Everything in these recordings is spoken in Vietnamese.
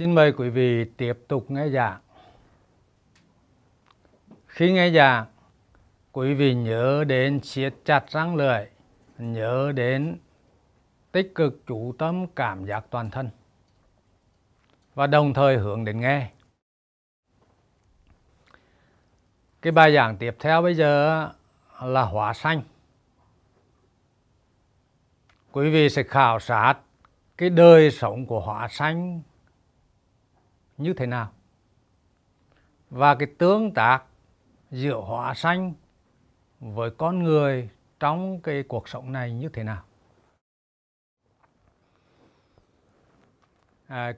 Xin mời quý vị tiếp tục nghe giảng. Khi nghe giảng, quý vị nhớ đến siết chặt răng lưỡi, nhớ đến tích cực chú tâm cảm giác toàn thân và đồng thời hướng đến nghe. Cái bài giảng tiếp theo bây giờ là hóa sanh. Quý vị sẽ khảo sát cái đời sống của hóa sanh như thế nào và cái tương tác giữa hóa sanh với con người trong cái cuộc sống này như thế nào.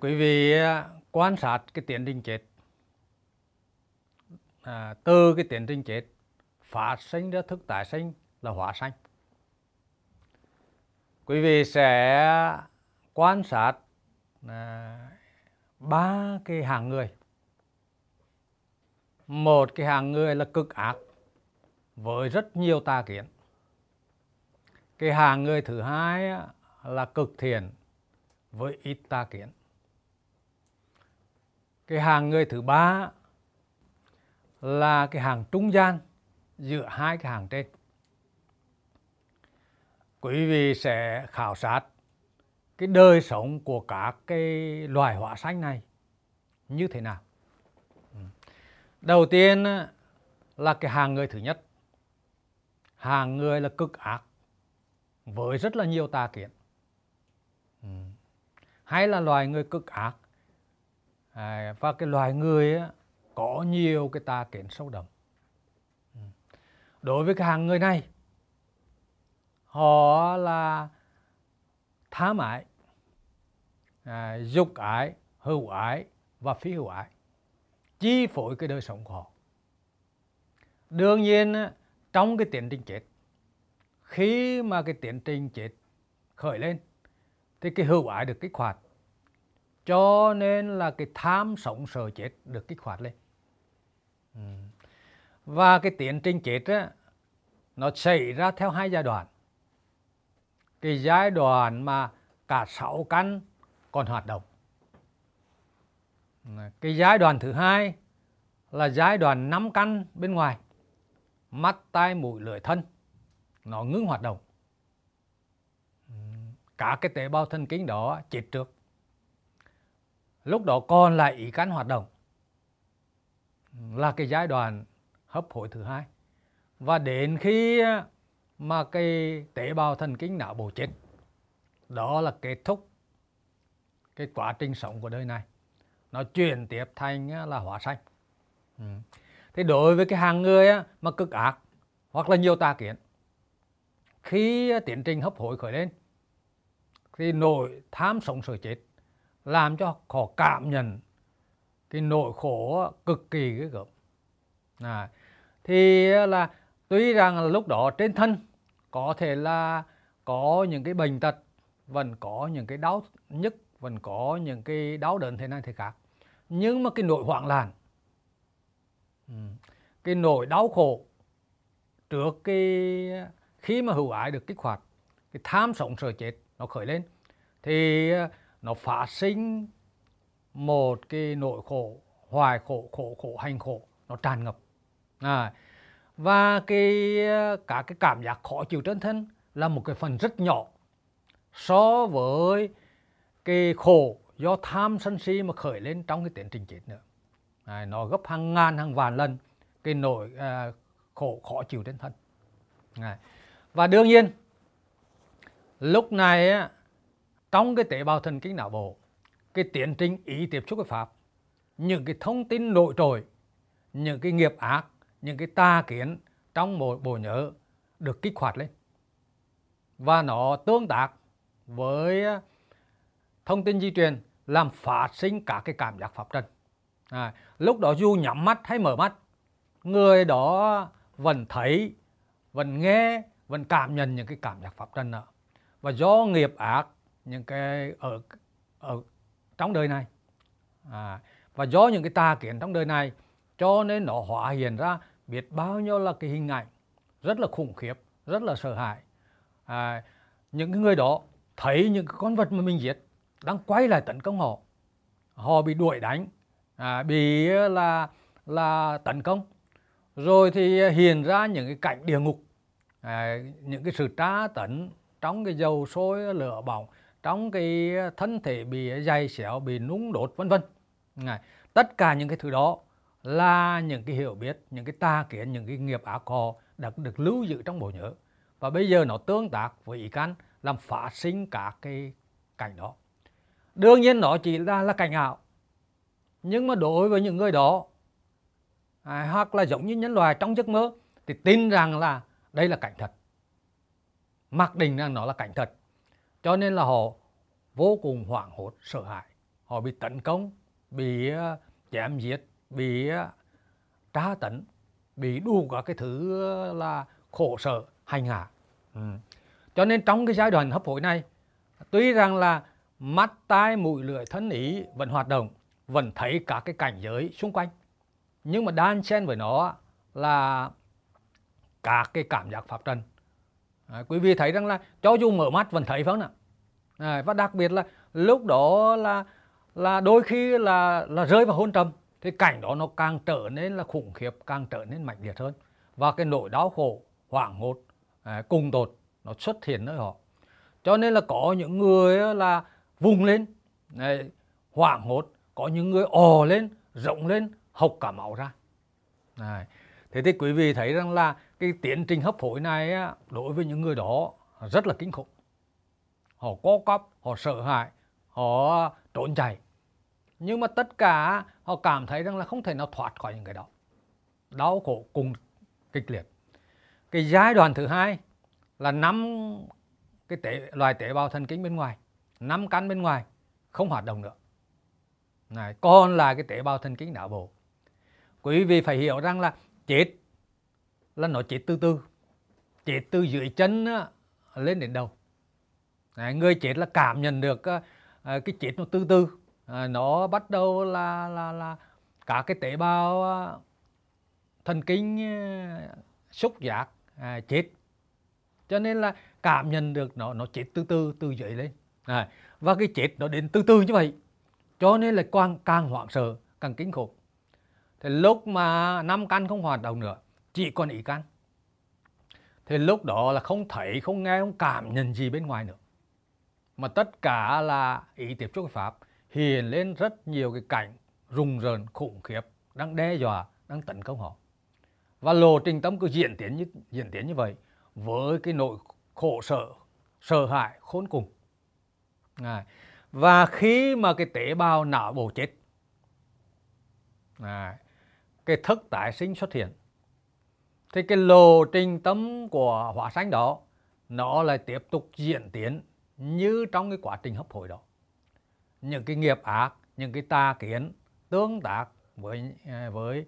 Quý vị quan sát cái tiến trình chết, từ cái tiến trình chết phát sinh ra thức tái sinh là hóa sanh. Quý vị sẽ quan sát ba cái hạng người. Một cái hạng người là cực ác với rất nhiều tà kiến. Cái hạng người thứ hai là cực thiện với ít tà kiến. Cái hạng người thứ ba là cái hạng trung gian giữa hai cái hạng trên. Quý vị sẽ khảo sát cái đời sống của các cái loài hóa sanh này như thế nào. Đầu tiên là cái hạng người thứ nhất. Hạng người là cực ác với rất là nhiều tà kiến. Hay là loài người cực ác và cái loài người có nhiều cái tà kiến sâu đậm. Đối với cái hạng người này, họ là tham ái, dục ái, hữu ái và phi hữu ái chi phối cái đời sống của họ. Đương nhiên trong cái tiến trình chết, khi mà cái tiến trình chết khởi lên thì cái hữu ái được kích hoạt, cho nên là cái tham sống sợ chết được kích hoạt lên. Và cái tiến trình chết á, nó xảy ra theo hai giai đoạn. Cái giai đoạn mà cả 6 căn còn hoạt động. Cái giai đoạn thứ hai là giai đoạn 5 căn bên ngoài. Mắt, tai, mũi, lưỡi, thân. Nó ngưng hoạt động. Cả cái tế bào thần kinh đó chết trước. Lúc đó còn lại ý căn hoạt động. Là cái giai đoạn hấp hối thứ hai. Và đến khi mà cái tế bào thần kinh não bộ chết, đó là kết thúc cái quá trình sống của đời này. Nó chuyển tiếp thành là hóa sanh. Thì đối với cái hạng người mà cực ác hoặc là nhiều tà kiến, khi tiến trình hấp hối khởi lên thì nỗi tham sống sợ chết làm cho họ cảm nhận cái nỗi khổ cực kỳ ghê gớm. Thì là tuy rằng là lúc đó trên thân có thể là có những cái bệnh tật, vẫn có những cái đau nhức, vẫn có những cái đau đớn thế này thế khác. Nhưng mà cái nỗi hoảng loạn, cái nỗi đau khổ trước khi mà hữu ái được kích hoạt, cái tham sống sợ chết nó khởi lên, thì nó phát sinh một cái nỗi khổ, hoài khổ, khổ hành khổ, nó tràn ngập. Và cái cảm giác khó chịu trên thân là một cái phần rất nhỏ so với cái khổ do tham sân si mà khởi lên trong cái tiến trình chết nữa. Nó gấp hàng ngàn hàng vạn lần cái nỗi khổ khó chịu trên thân. Và đương nhiên lúc này trong cái tế bào thần kinh não bộ, cái tiến trình ý tiếp xúc với pháp, những cái thông tin nổi trội, những cái nghiệp ác, những cái tà kiến trong bộ nhớ được kích hoạt lên. Và nó tương tác với thông tin di truyền làm phát sinh cả cái cảm giác pháp trần. Lúc đó dù nhắm mắt hay mở mắt, người đó vẫn thấy, vẫn nghe, vẫn cảm nhận những cái cảm giác pháp trần đó. Và do nghiệp ác những cái ở trong đời này, và do những cái tà kiến trong đời này, cho nên nó hóa hiện ra biết bao nhiêu là cái hình ảnh rất là khủng khiếp, rất là sợ hãi. Những người đó thấy những con vật mà mình giết đang quay lại tấn công họ, họ bị đuổi đánh, bị là tấn công, rồi thì hiện ra những cái cảnh địa ngục, những cái sự tra tấn trong cái dầu sôi lửa bỏng, trong cái thân thể bị dày xéo, bị nung đốt vân vân. Tất cả những cái thứ đó là những cái hiểu biết, những cái tà kiến, những cái nghiệp ác họ được lưu giữ trong bộ nhớ, và bây giờ nó tương tác với ý căn làm phát sinh các cái cảnh đó. Đương nhiên nó chỉ là cảnh ảo, nhưng mà đối với những người đó hoặc là giống như nhân loại trong giấc mơ thì tin rằng là đây là cảnh thật, mặc định rằng nó là cảnh thật, cho nên là họ vô cùng hoảng hốt sợ hãi, họ bị tấn công, bị chém giết, bị tra tấn, bị đủ cả cái thứ là khổ sở hành hạ. Cho nên trong cái giai đoạn hấp hối này, tuy rằng là mắt, tai, mũi, lưỡi, thân, ý vẫn hoạt động, vẫn thấy cả cái cảnh giới xung quanh, nhưng mà đan xen với nó là các cái cảm giác pháp trần. Quý vị thấy rằng là cho dù mở mắt vẫn thấy, phải không nào? Và đặc biệt là lúc đó là đôi khi là rơi vào hôn trầm, thì cảnh đó nó càng trở nên là khủng khiếp, càng trở nên mạnh liệt hơn, và cái nỗi đau khổ, hoảng hốt, cùng tột nó xuất hiện nơi họ. Cho nên là có những người là vùng lên, hoảng hốt, có những người ồ lên, rộng lên, hộc cả máu ra. Thế thì quý vị thấy rằng là cái tiến trình hấp hối này đối với những người đó rất là kinh khủng. Họ co quắp, họ sợ hãi, họ trốn chạy, nhưng mà tất cả họ cảm thấy rằng là không thể nào thoát khỏi những cái đó, đau khổ cùng kịch liệt. Cái giai đoạn thứ hai là 5 cái loài tế bào thần kinh bên ngoài, 5 căn bên ngoài không hoạt động nữa. Này, còn là cái tế bào thần kinh não bộ. Quý vị phải hiểu rằng là chết là nó chết từ từ, chết từ dưới chân lên đến đầu. Này, người chết là cảm nhận được cái chết nó từ từ, nó bắt đầu là cả cái tế bào thần kinh xúc giác chết, cho nên là cảm nhận được nó chết từ từ dưới lên. Và cái chết nó đến từ từ như vậy, cho nên là càng hoảng sợ, càng kinh khủng. Thì lúc mà 5 căn không hoạt động nữa, chỉ còn ý căn, thì lúc đó là không thấy, không nghe, không cảm nhận gì bên ngoài nữa, mà tất cả là ý tiếp xúc với pháp, hiện lên rất nhiều cái cảnh rùng rợn, khủng khiếp, đang đe dọa, đang tấn công họ. Và lộ trình tâm cứ diễn tiến như vậy, với cái nỗi khổ sở, sợ hãi khốn cùng. Và khi mà cái tế bào não bộ chết, cái thức tái sinh xuất hiện, thì cái lộ trình tâm của hóa sanh đó nó lại tiếp tục diễn tiến như trong cái quá trình hấp hối đó. Những cái nghiệp ác, những cái tà kiến tương tác với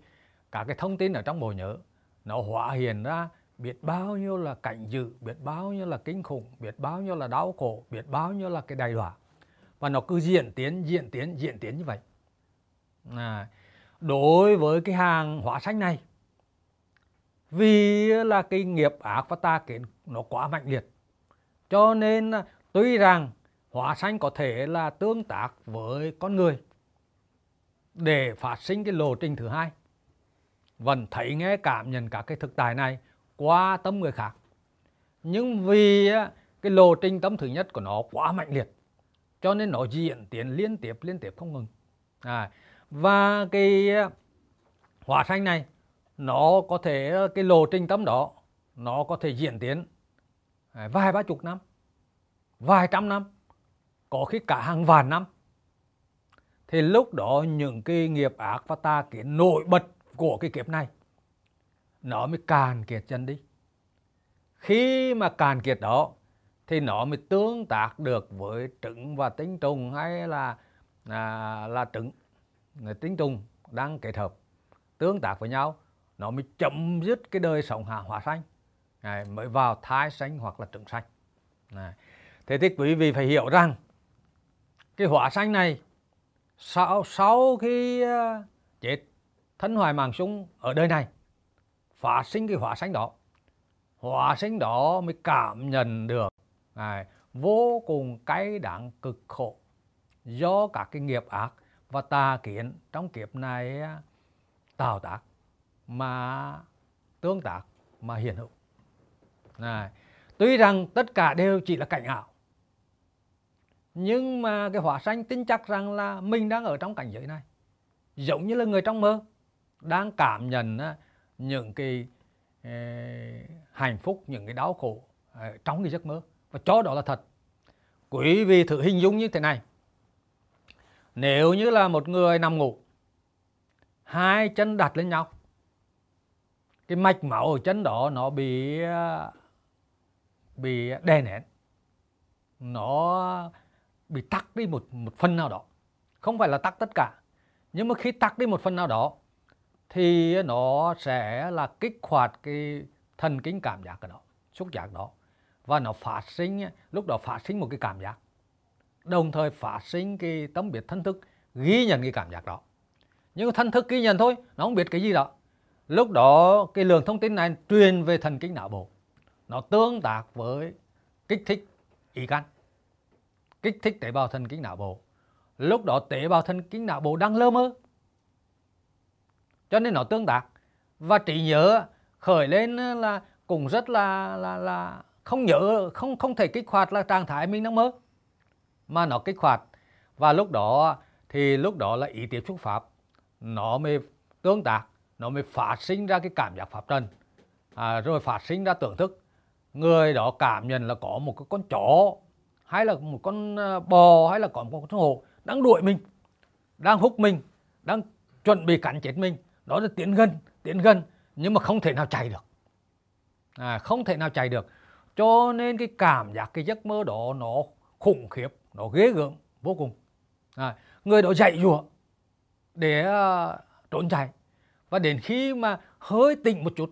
các cái thông tin ở trong bộ nhớ, nó hóa hiện ra biết bao nhiêu là cảnh dữ, biết bao nhiêu là kinh khủng, biết bao nhiêu là đau khổ, biết bao nhiêu là cái đầy đọa, và nó cứ diễn tiến như vậy. Đối với cái hàng hóa sanh này, vì là cái nghiệp ác và tà kiến nó quá mạnh liệt, cho nên tuy rằng hóa sanh có thể là tương tác với con người để phát sinh cái lộ trình thứ hai, vẫn thấy, nghe, cảm nhận các cái thực tại này qua tâm người khác, nhưng vì cái lộ trình tâm thứ nhất của nó quá mạnh liệt, cho nên nó diễn tiến liên tiếp không ngừng. Và cái hóa sanh này, nó có thể cái lộ trình tâm đó nó có thể diễn tiến vài ba chục năm, vài trăm năm, có khi cả hàng vạn năm. Thì lúc đó những cái nghiệp ác và tà kiến nổi bật của cái kiếp này nó mới càn kiệt dần đi. Khi mà càn kiệt đó thì nó mới tương tác được với trứng và tinh trùng, hay là tinh trùng đang kết hợp tương tác với nhau, nó mới chấm dứt cái đời sống hóa sanh, mới vào thai sanh hoặc là trứng sanh. Thế thì quý vị phải hiểu rằng cái hóa sanh này sau khi chết, thân hoài mạng sung ở đời này, phát sinh cái hóa sanh đó mới cảm nhận được vô cùng cay đắng cực khổ do các cái nghiệp ác và tà kiến trong kiếp này tạo tác mà tương tác mà hiện hữu. Này, tuy rằng tất cả đều chỉ là cảnh ảo, nhưng mà cái hóa sanh tin chắc rằng là mình đang ở trong cảnh giới này, giống như là người trong mơ đang cảm nhận những cái hạnh phúc, những cái đau khổ trong cái giấc mơ, và cho đó là thật. Quý vị thử hình dung như thế này. Nếu như là một người nằm ngủ, hai chân đặt lên nhau, cái mạch máu ở chân đó nó bị đè nén, nó bị tắc đi một phần nào đó. Không phải là tắc tất cả, nhưng mà khi tắc đi một phần nào đó thì nó sẽ là kích hoạt cái thần kinh cảm giác đó, xúc giác đó, và nó phát sinh, lúc đó phát sinh một cái cảm giác, đồng thời phát sinh cái tâm biết thân thức ghi nhận cái cảm giác đó. Nhưng thân thức ghi nhận thôi, nó không biết cái gì đó. Lúc đó cái lượng thông tin này truyền về thần kinh não bộ, nó tương tác với kích thích ý căn, kích thích tế bào thần kinh não bộ. Lúc đó tế bào thần kinh não bộ đang lơ mơ, cho nên nó tương tác, và trí nhớ khởi lên là cũng rất là không nhớ, không thể kích hoạt là trạng thái mình đang mơ, mà nó kích hoạt. Và lúc đó là ý tiếp xúc pháp nó mới tương tác, nó mới phát sinh ra cái cảm giác pháp trần, rồi phát sinh ra tưởng thức. Người đó cảm nhận là có một cái con chó, hay là một con bò, hay là có một con hổ đang đuổi mình, đang húc mình, đang chuẩn bị cắn chết mình. Đó là tiến gần, nhưng mà không thể nào chạy được, không thể nào chạy được. Cho nên cái cảm giác, cái giấc mơ đó nó khủng khiếp, nó ghê gớm vô cùng. Người đó dạy dùa để trốn chạy, và đến khi mà hơi tỉnh một chút,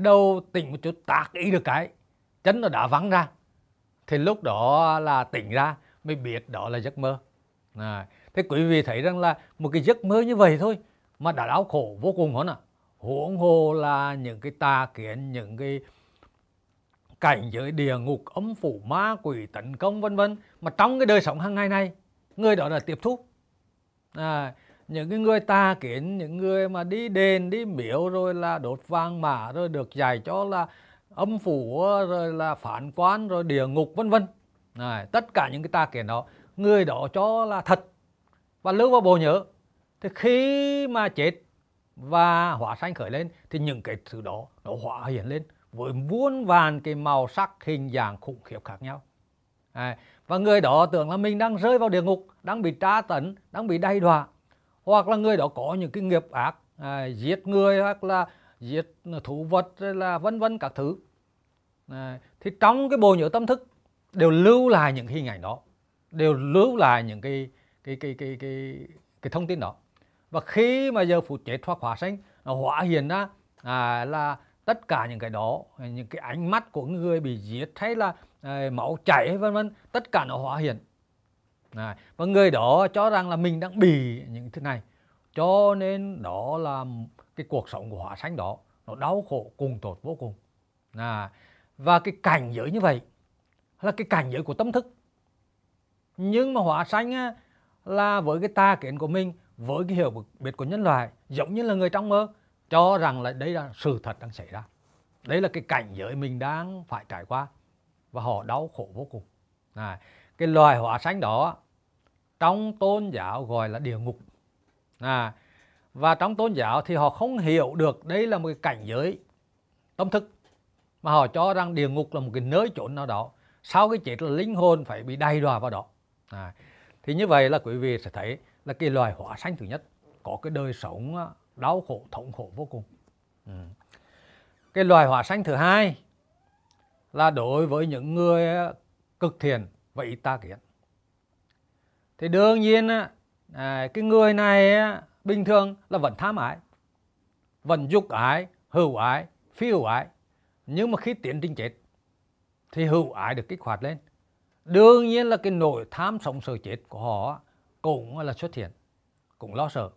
đầu tỉnh một chút, tác ý được cái chân nó đã vắng ra, thì lúc đó là tỉnh ra mới biết đó là giấc mơ. Thế quý vị thấy rằng là một cái giấc mơ như vậy thôi mà đã đau khổ vô cùng hơn ạ. Huống hồ là những cái tà kiến, những cái cảnh giới địa ngục, âm phủ, ma quỷ tấn công vân vân, mà trong cái đời sống hàng ngày này người đó là tiếp thu. Những cái người tà kiến, những người mà đi đền, đi miếu, rồi là đốt vàng mã, rồi được dạy cho là âm phủ, rồi là phán quan, rồi địa ngục vân vân. Tất cả những cái tà kiến đó, người đó cho là thật và lưu vào bộ nhớ. Thì khi mà chết và hóa sanh khởi lên thì những cái thứ đó nó hóa hiện lên với muôn vàn cái màu sắc, hình dạng khủng khiếp khác nhau. Và người đó tưởng là mình đang rơi vào địa ngục, đang bị tra tấn, đang bị đày đọa. Hoặc là người đó có những cái nghiệp ác, giết người, hoặc là giết thú vật, là vân vân các thứ. Thì trong cái bộ nhớ tâm thức đều lưu lại những hình ảnh đó, đều lưu lại những cái thông tin đó. Và khi mà giờ phút chết hoặc hóa sanh, nó hóa hiện ra là tất cả những cái đó, những cái ánh mắt của người bị giết, hay là máu chảy vân vân, tất cả nó hóa hiện. Và người đó cho rằng là mình đang bị những thứ này, cho nên đó là cái cuộc sống của hóa sanh đó nó đau khổ cùng tột vô cùng. Và cái cảnh giới như vậy là cái cảnh giới của tâm thức. Nhưng mà hóa sanh là với cái tà kiến của mình, với cái hiểu biết của nhân loại, giống như là người trong mơ, cho rằng là đấy là sự thật đang xảy ra, đấy là cái cảnh giới mình đang phải trải qua, và họ đau khổ vô cùng. Cái loài hóa sanh đó trong tôn giáo gọi là địa ngục. Và trong tôn giáo thì họ không hiểu được đây là một cái cảnh giới tâm thức, mà họ cho rằng địa ngục là một cái nơi chốn nào đó, sau cái chết là linh hồn phải bị đày đọa vào đó. Thì như vậy là quý vị sẽ thấy là cái loài hóa sanh thứ nhất có cái đời sống đau khổ, thống khổ vô cùng. Cái loài hóa sanh thứ hai là đối với những người cực thiện và ít tà kiến. Thì đương nhiên cái người này bình thường là vẫn tham ái, vẫn dục ái, hữu ái, phi hữu ái. Nhưng mà khi tiến trình chết thì hữu ái được kích hoạt lên. Đương nhiên là cái nỗi tham sống sợ chết của họ cũng là xuất hiện, cũng lo sợ.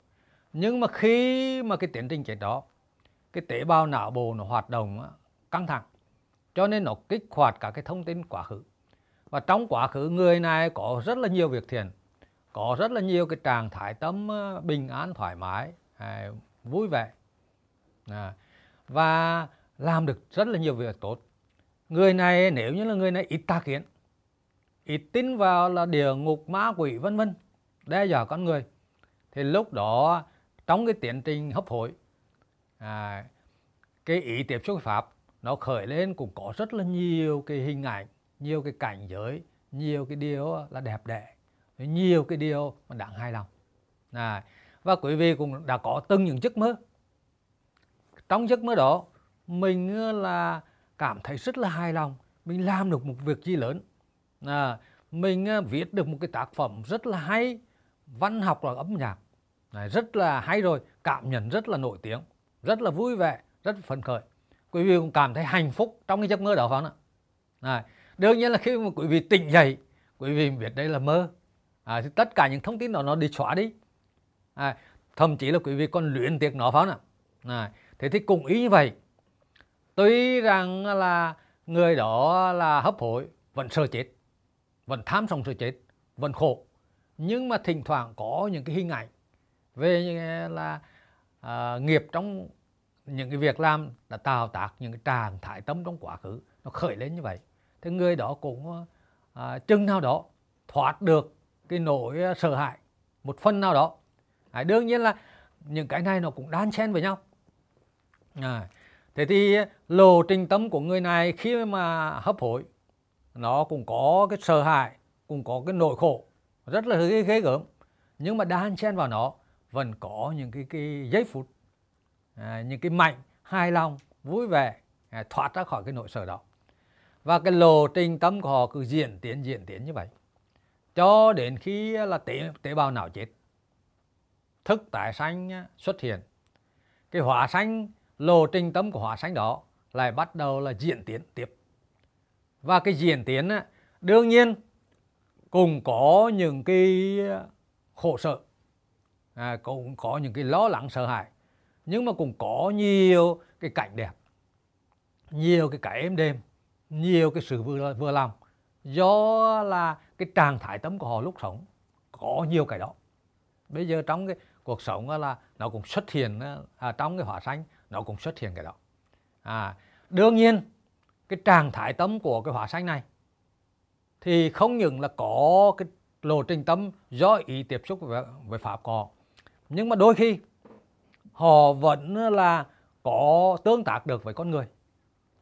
Nhưng mà khi mà cái tiến trình chết đó, cái tế bào não bộ nó hoạt động căng thẳng, cho nên nó kích hoạt cả cái thông tin quá khứ. Và trong quá khứ người này có rất là nhiều việc thiện, có rất là nhiều cái trạng thái tâm bình an, thoải mái, vui vẻ, và làm được rất là nhiều việc tốt. Người này, nếu như là người này ít tà kiến, ít tin vào là địa ngục, ma quỷ vân vân đe dọa con người, thì lúc đó trong cái tiến trình hấp hối, cái ý tiếp xúc pháp nó khởi lên cũng có rất là nhiều cái hình ảnh, nhiều cái cảnh giới, nhiều cái điều là đẹp đẽ, nhiều cái điều mà đáng hài lòng. Và quý vị cũng đã có từng những giấc mơ. Trong giấc mơ đó mình là cảm thấy rất là hài lòng, mình làm được một việc gì lớn, mình viết được một cái tác phẩm rất là hay, văn học hoặc âm nhạc rất là hay rồi, cảm nhận rất là nổi tiếng, rất là vui vẻ, rất phấn khởi. Quý vị cũng cảm thấy hạnh phúc trong cái giấc mơ đó phải không ạ? Đương nhiên là khi mà quý vị tỉnh dậy, quý vị biết đây là mơ, thì tất cả những thông tin đó nó đi xóa đi, thậm chí là quý vị còn luyện tiếc nó phải không ạ? Thế thì cũng ý như vậy, tuy rằng là người đó là hấp hối, vẫn sợ chết, vẫn tham sống sợ chết, vẫn khổ, nhưng mà thỉnh thoảng có những cái hình ảnh về là nghiệp trong những cái việc làm đã tạo tác những cái trạng thái tâm trong quá khứ nó khởi lên như vậy. Thế người đó cũng chừng nào đó thoát được cái nỗi sợ hãi một phần nào đó. Đương nhiên là những cái này nó cũng đan xen với nhau. Thế thì lộ trình tâm của người này khi mà hấp hối, nó cũng có cái sợ hãi, cũng có cái nỗi khổ rất là ghê gớm, nhưng mà đan xen vào nó vẫn có những cái giây phút, những cái mạnh hài lòng, vui vẻ, thoát ra khỏi cái nỗi sợ đó. Và cái lộ trình tâm của họ cứ diễn tiến như vậy cho đến khi là tế bào não chết, thức tái sanh xuất hiện. Cái hóa sanh, lộ trình tâm của hóa sanh đó lại bắt đầu là diễn tiến tiếp. Và cái diễn tiến đương nhiên cũng có những cái khổ sở, cũng có những cái lo lắng sợ hãi, nhưng mà cũng có nhiều cái cảnh đẹp, nhiều cái êm đềm, nhiều cái sự vừa lòng, do là cái trạng thái tâm của họ lúc sống có nhiều cái đó. Bây giờ trong cái cuộc sống là nó cũng xuất hiện, trong cái hóa sanh nó cũng xuất hiện cái đó. Đương nhiên cái trạng thái tâm của cái hóa sanh này thì không những là có cái lộ trình tâm do ý tiếp xúc với pháp của họ, nhưng mà đôi khi họ vẫn là có tương tác được với con người,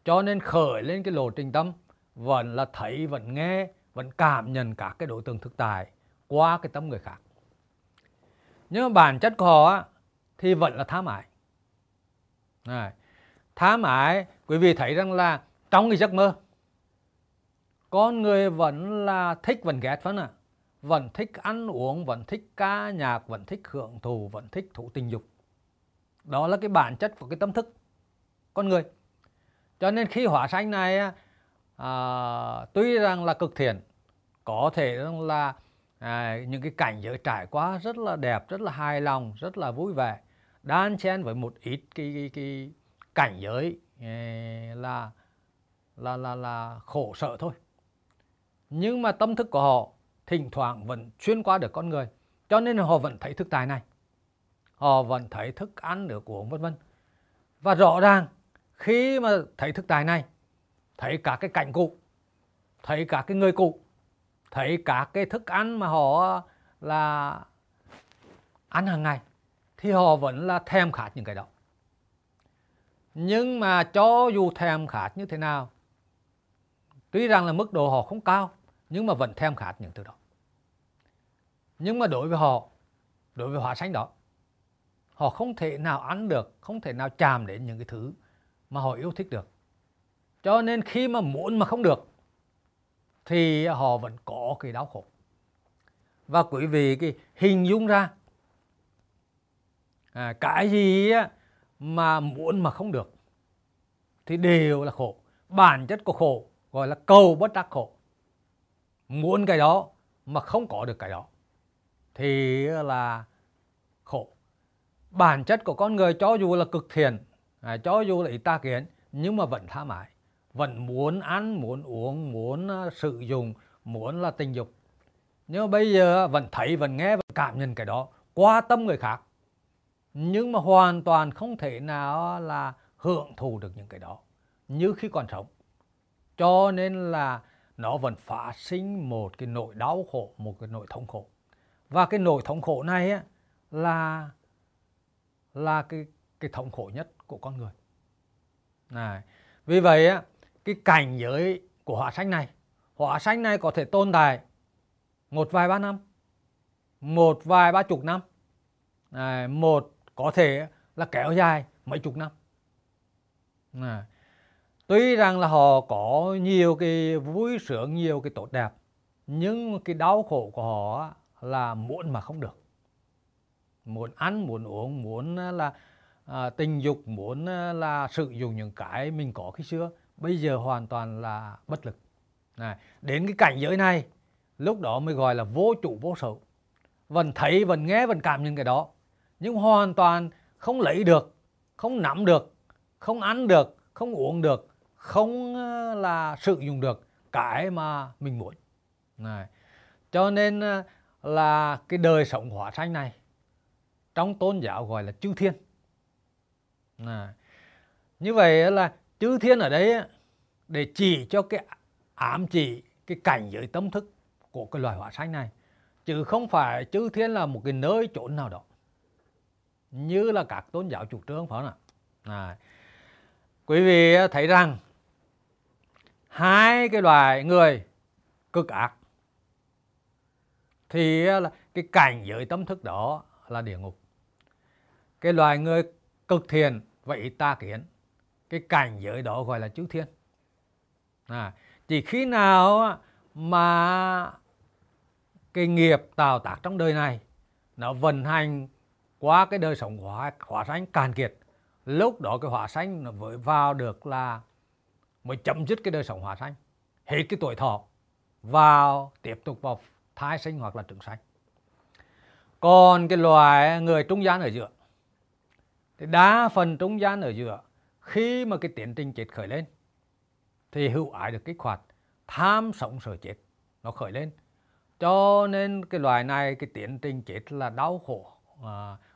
cho nên khởi lên cái lộ trình tâm vẫn là thấy, vẫn nghe, vẫn cảm nhận các cái đối tượng thực tại qua cái tâm người khác. Nhưng mà bản chất của họ thì vẫn là tham ái. Tham ái, quý vị thấy rằng là trong cái giấc mơ con người vẫn là thích, vẫn ghét phải không ạ? Vẫn thích ăn uống, vẫn thích ca nhạc, vẫn thích hưởng thụ, vẫn thích thụ tình dục. Đó là cái bản chất của cái tâm thức con người. Cho nên khi hóa sanh này, tuy rằng là cực thiện, có thể rằng là những cái cảnh giới trải qua rất là đẹp, rất là hài lòng, rất là vui vẻ, đan xen với một ít cái cảnh giới là khổ sợ thôi. Nhưng mà tâm thức của họ thỉnh thoảng vẫn xuyên qua được con người, cho nên họ vẫn thấy thực tại này, họ vẫn thấy thức ăn, được uống vân vân. Và rõ ràng khi mà thấy thực tại này, thấy cả cái cảnh cũ, thấy cả cái người cũ, thấy cả cái thức ăn mà họ là ăn hàng ngày, thì họ vẫn là thèm khát những cái đó. Nhưng mà cho dù thèm khát như thế nào, tuy rằng là mức độ họ không cao, nhưng mà vẫn thèm khát những thứ đó. Nhưng mà đối với họ, đối với hóa sanh đó, họ không thể nào ăn được, không thể nào chạm đến những cái thứ mà họ yêu thích được. Cho nên khi mà muốn mà không được thì họ vẫn có cái đau khổ. Và quý vị cái hình dung ra cái gì mà muốn mà không được thì đều là khổ. Bản chất của khổ gọi là cầu bất đắc khổ. Muốn cái đó mà không có được cái đó thì là khổ. Bản chất của con người cho dù là cực thiện, cho dù là ít tà kiến, nhưng mà vẫn tham ái, vẫn muốn ăn, muốn uống, muốn sử dụng, muốn là tình dục. Nhưng mà bây giờ vẫn thấy, vẫn nghe, vẫn cảm nhận cái đó qua tâm người khác, nhưng mà hoàn toàn không thể nào là hưởng thụ được những cái đó như khi còn sống. Cho nên là nó vẫn phát sinh một cái nỗi đau khổ, một cái nỗi thống khổ. Và cái nỗi thống khổ này á, là cái thống khổ nhất của con người này. Vì vậy á, cái cảnh giới của hóa sinh này có thể tồn tại một vài ba năm, một vài ba chục năm, một có thể là kéo dài mấy chục năm. Tuy rằng là họ có nhiều cái vui sướng, nhiều cái tốt đẹp, nhưng cái đau khổ của họ là muốn mà không được. Muốn ăn, muốn uống, muốn là tình dục, muốn là sử dụng những cái mình có khi xưa, bây giờ hoàn toàn là bất lực. Đến cái cảnh giới này, lúc đó mới gọi là vô chủ vô sở. Vẫn thấy, vẫn nghe, vẫn cảm những cái đó, nhưng hoàn toàn không lấy được, không nắm được, không ăn được, không uống được, không là sử dụng được cái mà mình muốn. Này. Cho nên là cái đời sống hóa sinh này trong tôn giáo gọi là chư thiên. Này. Như vậy là chư thiên ở đấy để chỉ cho cái ám chỉ cái cảnh giới tâm thức của cái loài hóa sinh này, chứ không phải chư thiên là một cái nơi chốn nào đó như là các tôn giáo chủ trương, phải không ạ? Quý vị thấy rằng hai cái loài người cực ác thì là cái cảnh giới tâm thức đó là địa ngục. Cái loài người cực thiện vậy ta kiến, cái cảnh giới đó gọi là chư thiên. Chỉ khi nào mà cái nghiệp tạo tác trong đời này nó vận hành qua cái đời sống hóa sinh cạn kiệt, lúc đó cái hóa sinh nó mới vào được là mới chấm dứt cái đời sống hóa sinh, hết cái tuổi thọ, vào tiếp tục vào thai sinh hoặc là trưởng sinh. Còn cái loài người trung gian ở giữa thì đa phần trung gian ở giữa khi mà cái tiến trình chết khởi lên thì hữu ái được kích hoạt, tham sống sợ chết nó khởi lên. Cho nên cái loài này cái tiến trình chết là đau khổ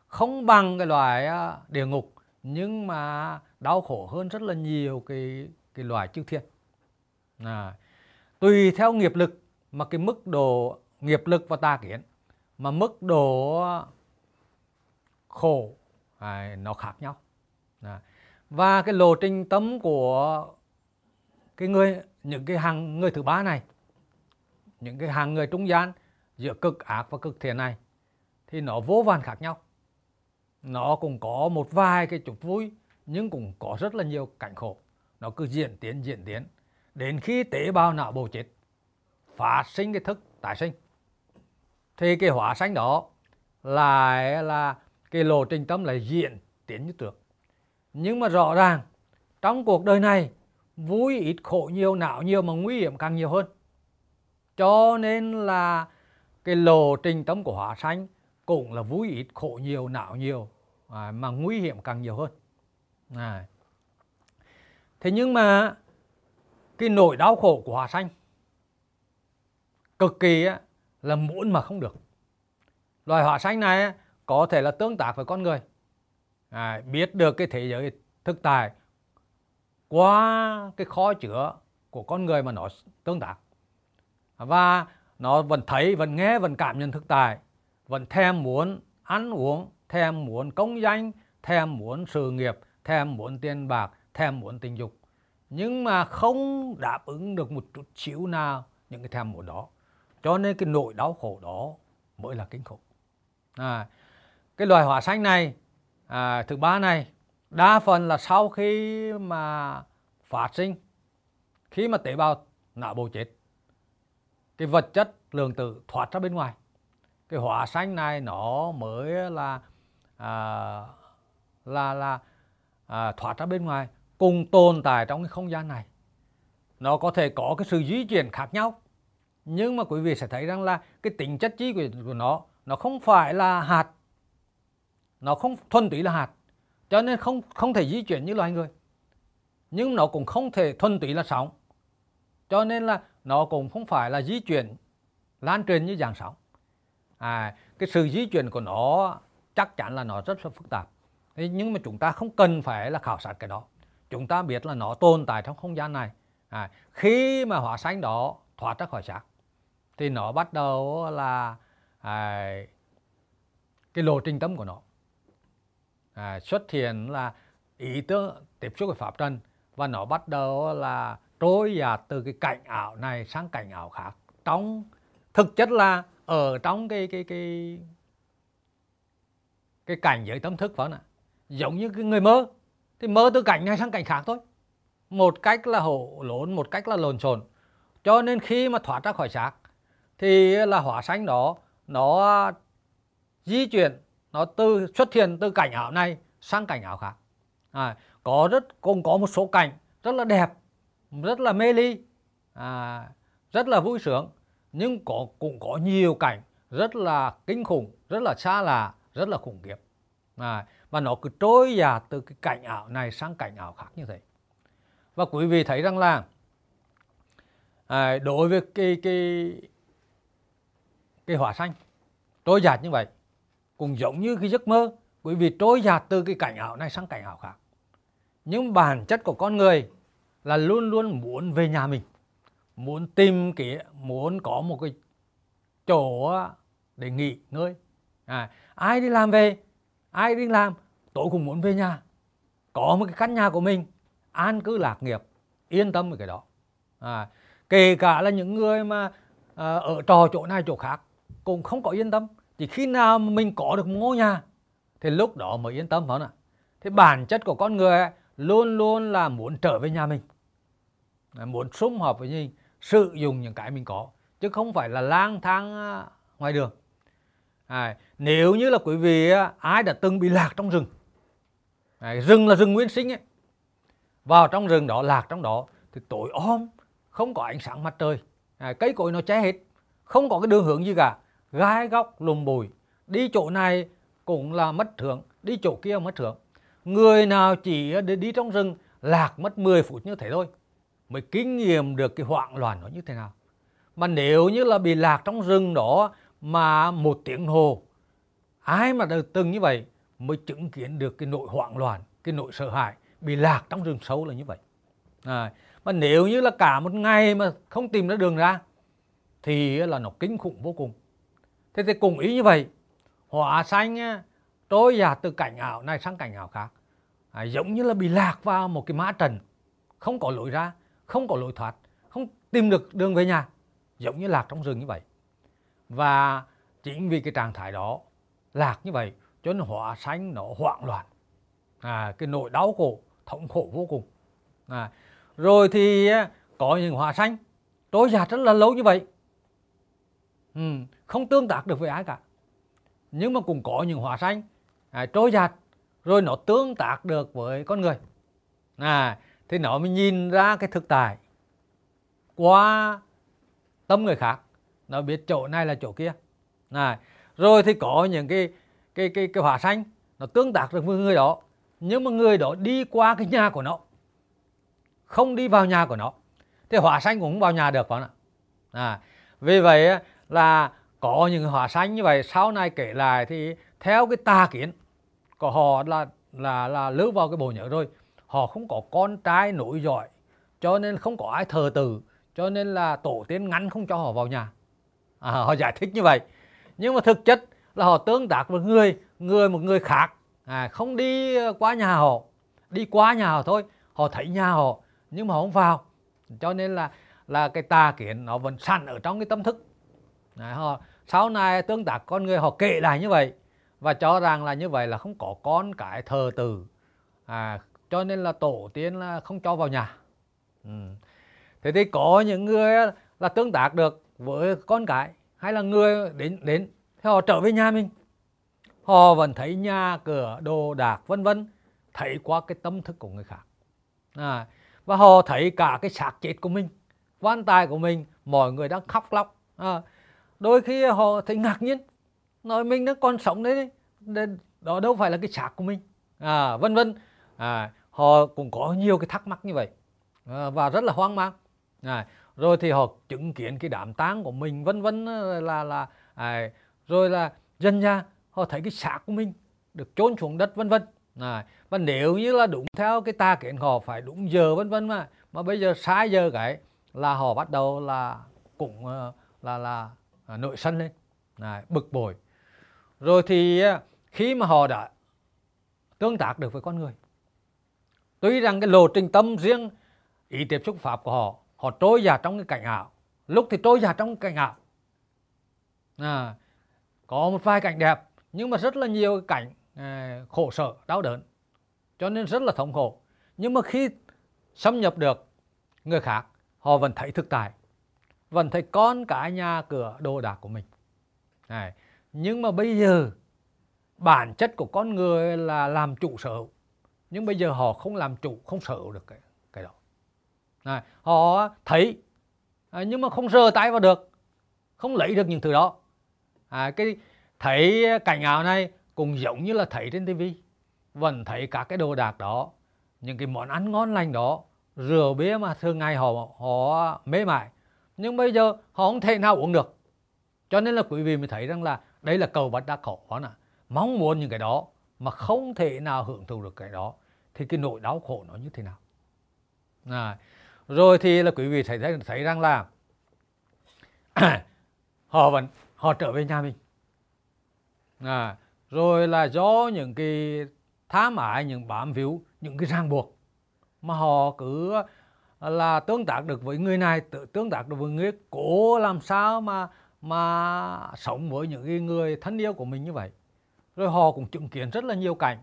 không bằng cái loài địa ngục, nhưng mà đau khổ hơn rất là nhiều cái loài chư thiên. Tùy theo nghiệp lực mà cái mức độ nghiệp lực và tà kiến mà mức độ khổ nó khác nhau. Và cái lộ trình tâm của cái người, những cái hàng người thứ ba này, những cái hàng người trung gian giữa cực ác và cực thiện này thì nó vô vàn khác nhau. Nó cũng có một vài cái chút vui, nhưng cũng có rất là nhiều cảnh khổ. Nó cứ diễn tiến đến khi tế bào não bộ chết, phát sinh cái thức tái sinh, thì cái hóa sinh đó lại là cái lộ trình tâm lại diễn tiến như trước. Nhưng mà rõ ràng trong cuộc đời này vui ít khổ nhiều, não nhiều mà nguy hiểm càng nhiều hơn. Cho nên là cái lộ trình tâm của hóa sinh cũng là vui ít khổ nhiều, não nhiều mà nguy hiểm càng nhiều hơn. Thế nhưng mà cái nỗi đau khổ của hóa sinh cực kỳ là muốn mà không được. Loài hóa sinh này có thể là tương tác với con người, biết được cái thế giới thực tại qua cái kho chứa của con người mà nó tương tác, và nó vẫn thấy, vẫn nghe, vẫn cảm nhận thực tại, vẫn thèm muốn ăn uống, thèm muốn công danh, thèm muốn sự nghiệp, thèm muốn tiền bạc, thèm muốn tình dục, nhưng mà không đáp ứng được một chút xíu nào những cái thèm muốn đó. Cho nên cái nỗi đau khổ đó mới là kinh khủng. Cái loài hóa sinh này thứ ba này đa phần là sau khi mà phát sinh, khi mà tế bào não bộ chết, cái vật chất lượng tử thoát ra bên ngoài, cái hóa sinh này nó mới là thoát ra bên ngoài, cùng tồn tại trong cái không gian này. Nó có thể có cái sự di chuyển khác nhau, nhưng mà quý vị sẽ thấy rằng là cái tính chất chi của nó không phải là hạt, nó không thuần túy là hạt, cho nên không thể di chuyển như loài người, nhưng nó cũng không thể thuần túy là sóng, cho nên là nó cũng không phải là di chuyển lan truyền như dạng sóng. Cái sự di chuyển của nó chắc chắn là nó rất là phức tạp. Nhưng mà chúng ta không cần phải là khảo sát cái đó. Chúng ta biết là nó tồn tại trong không gian này. Khi mà hóa sinh đó thoát ra khỏi xác thì nó bắt đầu là cái lộ trình tâm của nó xuất hiện là ý tưởng tiếp xúc với pháp trần, và nó bắt đầu là trôi dạt từ cái cảnh ảo này sang cảnh ảo khác. Trong thực chất là ở trong cái cảnh giới tâm thức, phải không ạ? Giống như cái người mơ thì mơ từ cảnh này sang cảnh khác thôi, một cách là hổ lốn, một cách là lộn xộn. Cho nên khi mà thoát ra khỏi xác thì là hóa sinh đó nó di chuyển, nó xuất hiện từ cảnh ảo này sang cảnh ảo khác. Cũng có một số cảnh rất là đẹp, rất là mê ly, rất là vui sướng, nhưng cũng có nhiều cảnh rất là kinh khủng, rất là xa lạ, rất là khủng khiếp. Và nó cứ trôi dạt từ cái cảnh ảo này sang cảnh ảo khác như thế. Và quý vị thấy rằng là đối với cái hóa sinh trôi dạt như vậy, cũng giống như cái giấc mơ, quý vị trôi dạt từ cái cảnh ảo này sang cảnh ảo khác. Nhưng bản chất của con người là luôn luôn muốn về nhà mình, muốn tìm cái, muốn có một cái chỗ để nghỉ ngơi. Ai đi làm về, ai đi làm, tôi cũng muốn về nhà, có một cái căn nhà của mình, an cư lạc nghiệp, yên tâm về cái đó. Kể cả là những người mà ở trò chỗ này chỗ khác cũng không có yên tâm. Chỉ khi nào mình có được một ngôi nhà thì lúc đó mới yên tâm, phải không ạ? Thế bản chất của con người ấy, luôn luôn là muốn trở về nhà mình, muốn sum họp với mình, sử dụng những cái mình có, chứ không phải là lang thang ngoài đường. Nếu như là quý vị ai đã từng bị lạc trong rừng, rừng là rừng nguyên sinh ấy, vào trong rừng đó, lạc trong đó thì tối om, không có ánh sáng mặt trời, cây cối nó che hết, không có cái đường hướng gì cả, gai góc lùm bụi, đi chỗ này cũng là mất hướng, đi chỗ kia mất hướng. Người nào chỉ đi trong rừng lạc mất 10 phút như thế thôi mới kinh nghiệm được cái hoảng loạn nó như thế nào. Mà nếu như là bị lạc trong rừng đó mà 1 tiếng đồng hồ, ai mà đã từng như vậy mới chứng kiến được cái nỗi hoảng loạn, cái nỗi sợ hãi bị lạc trong rừng sâu là như vậy. Mà nếu như là cả một ngày mà không tìm ra đường ra thì là nó kinh khủng vô cùng. Thế thì cùng ý như vậy, hóa sinh trôi dạt từ cảnh ảo này sang cảnh ảo khác, giống như là bị lạc vào một cái mã trần, không có lối ra, không có lối thoát, không tìm được đường về nhà, giống như lạc trong rừng như vậy. Và chính vì cái trạng thái đó, lạc như vậy, cho nên hóa sinh nó hoảng loạn, cái nỗi đau khổ, thống khổ vô cùng. Rồi thì có những hóa sinh trôi dạt rất là lâu như vậy, không tương tác được với ai cả. Nhưng mà cũng có những hóa sinh trôi dạt rồi nó tương tác được với con người, thì nó mới nhìn ra cái thực tại qua tâm người khác, nó biết chỗ này là chỗ kia. Rồi thì có những cái hóa sinh nó tương tác được với người đó, nhưng mà người đó đi qua cái nhà của nó, không đi vào nhà của nó, thì hóa sinh cũng không vào nhà được, phải không ạ? Vì vậy là có những hóa sinh như vậy sau này kể lại thì theo cái tà kiến của họ là lướt vào cái bộ nhớ rồi, họ không có con trai nối dõi, cho nên không có ai thờ tự, cho nên là tổ tiên ngăn không cho họ vào nhà. Họ giải thích như vậy, nhưng mà thực chất là họ tương tác với một người khác, không đi qua nhà họ, đi qua nhà họ thôi, họ thấy nhà họ nhưng mà họ không vào, cho nên là cái tà kiến nó vẫn sẵn ở trong cái tâm thức. Họ sau này tương tác con người họ kể lại như vậy và cho rằng là như vậy là không có con cái thờ tự, cho nên là tổ tiên là không cho vào nhà. Thế thì có những người là tương tác được với con cái hay là người đến thì họ trở về nhà mình, họ vẫn thấy nhà cửa đồ đạc vân vân, thấy qua cái tâm thức của người khác, và họ thấy cả cái xác chết của mình, quan tài của mình, mọi người đang khóc lóc. Đôi khi họ thấy ngạc nhiên, nói mình nó còn sống đấy, đó đâu phải là cái xác của mình, vân vân. Họ cũng có nhiều cái thắc mắc như vậy, và rất là hoang mang. rồi thì họ chứng kiến cái đám tang của mình vân vân, rồi là dân ra họ thấy cái xác của mình được chôn xuống đất vân vân. Và nếu như là đúng theo cái tà kiến họ phải đúng giờ vân vân, mà bây giờ sai giờ cái là họ bắt đầu là cũng là nội sân lên, bực bội. Rồi thì khi mà họ đã tương tác được với con người, tuy rằng cái lộ trình tâm riêng ý tiếp xúc pháp của họ, họ trôi dạt trong cái cảnh ảo, lúc thì trôi dạt trong cái cảnh ảo, có một vài cảnh đẹp nhưng mà rất là nhiều cảnh khổ sở đau đớn, cho nên rất là thống khổ. Nhưng mà khi xâm nhập được người khác, họ vẫn thấy thực tại, vẫn thấy con cái nhà cửa đồ đạc của mình. Nhưng mà bây giờ bản chất của con người là làm chủ sở hữu, nhưng bây giờ họ không làm chủ, không sở hữu được cái đó. Họ thấy nhưng mà không rờ tay vào được, không lấy được những thứ đó. Cái thấy cảnh ảo này cũng giống như là thấy trên tivi, vẫn thấy các cái đồ đạc đó, những cái món ăn ngon lành đó, rượu bia mà thường ngày họ mê mải, nhưng bây giờ họ không thể nào uống được. Cho nên là quý vị mới thấy rằng là đây là cầu bất đắc khổ, mong muốn những cái đó mà không thể nào hưởng thụ được cái đó, thì cái nỗi đau khổ nó như thế nào. Rồi thì là quý vị thấy rằng là họ trở về nhà mình. Rồi là do những cái tham ái, những bám víu, những cái ràng buộc mà họ cứ là tương tác được với người này, tương tác được với người, cố làm sao mà sống với những người thân yêu của mình như vậy. Rồi họ cũng chứng kiến rất là nhiều cảnh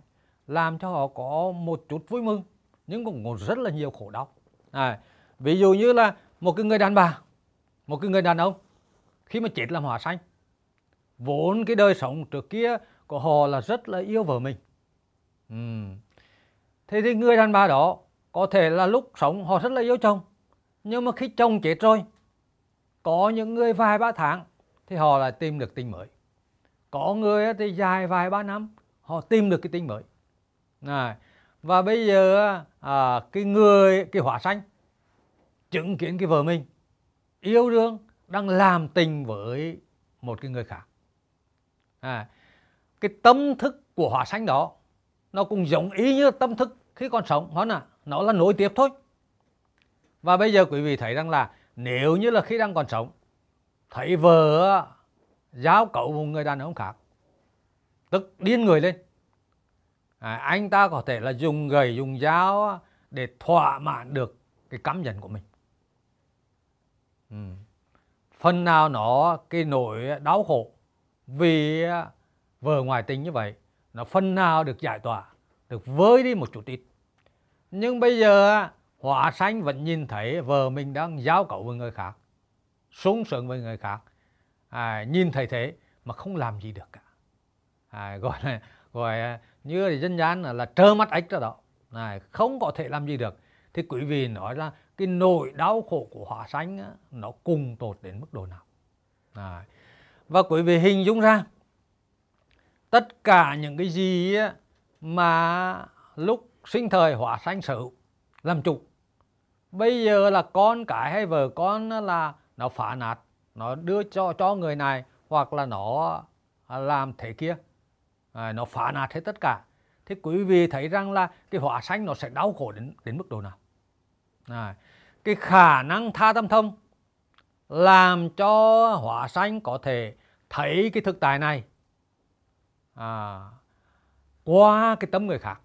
làm cho họ có một chút vui mừng, nhưng cũng có rất là nhiều khổ đau. Ví dụ như là một cái người đàn bà, một cái người đàn ông khi mà chết làm hóa sanh, vốn cái đời sống trước kia của họ là rất là yêu vợ mình. Thế thì người đàn bà đó có thể là lúc sống họ rất là yêu chồng, nhưng mà khi chồng chết rồi, có những người vài ba tháng thì họ lại tìm được tình mới, có người thì dài vài ba năm họ tìm được cái tình mới. Và bây giờ cái hóa sanh chứng kiến cái vợ mình yêu đương đang làm tình với một cái người khác. Cái tâm thức của hóa sanh đó nó cũng giống ý như tâm thức khi còn sống, nó là nối tiếp thôi. Và bây giờ quý vị thấy rằng là nếu như là khi đang còn sống thấy vợ giao cấu một người đàn ông khác, tức điên người lên. Anh ta có thể là dùng gậy, dùng dao để thỏa mãn được cái căm giận của mình. Phần nào nó cái nỗi đau khổ vì vợ ngoại tình như vậy, nó phần nào được giải tỏa, được vơi đi một chút ít. Nhưng bây giờ hóa sanh vẫn nhìn thấy vợ mình đang giao cấu với người khác, sung sướng với người khác, nhìn thấy thế mà không làm gì được cả. Gọi như là dân gian là trơ mắt ếch ra đó, không có thể làm gì được. Thì quý vị nói là cái nỗi đau khổ của hóa sanh nó cùng tột đến mức độ nào. Và quý vị hình dung ra tất cả những cái gì mà lúc sinh thời hóa sanh sở hữu, làm chủ, bây giờ là con cái hay vợ con là nó phá nát, nó đưa cho người này, hoặc là nó làm thế kia, nó phá nát hết tất cả. Thì quý vị thấy rằng là cái hóa sanh nó sẽ đau khổ đến mức độ nào. Cái khả năng tha tâm thông làm cho hóa sanh có thể thấy cái thực tại này qua cái tâm người khác,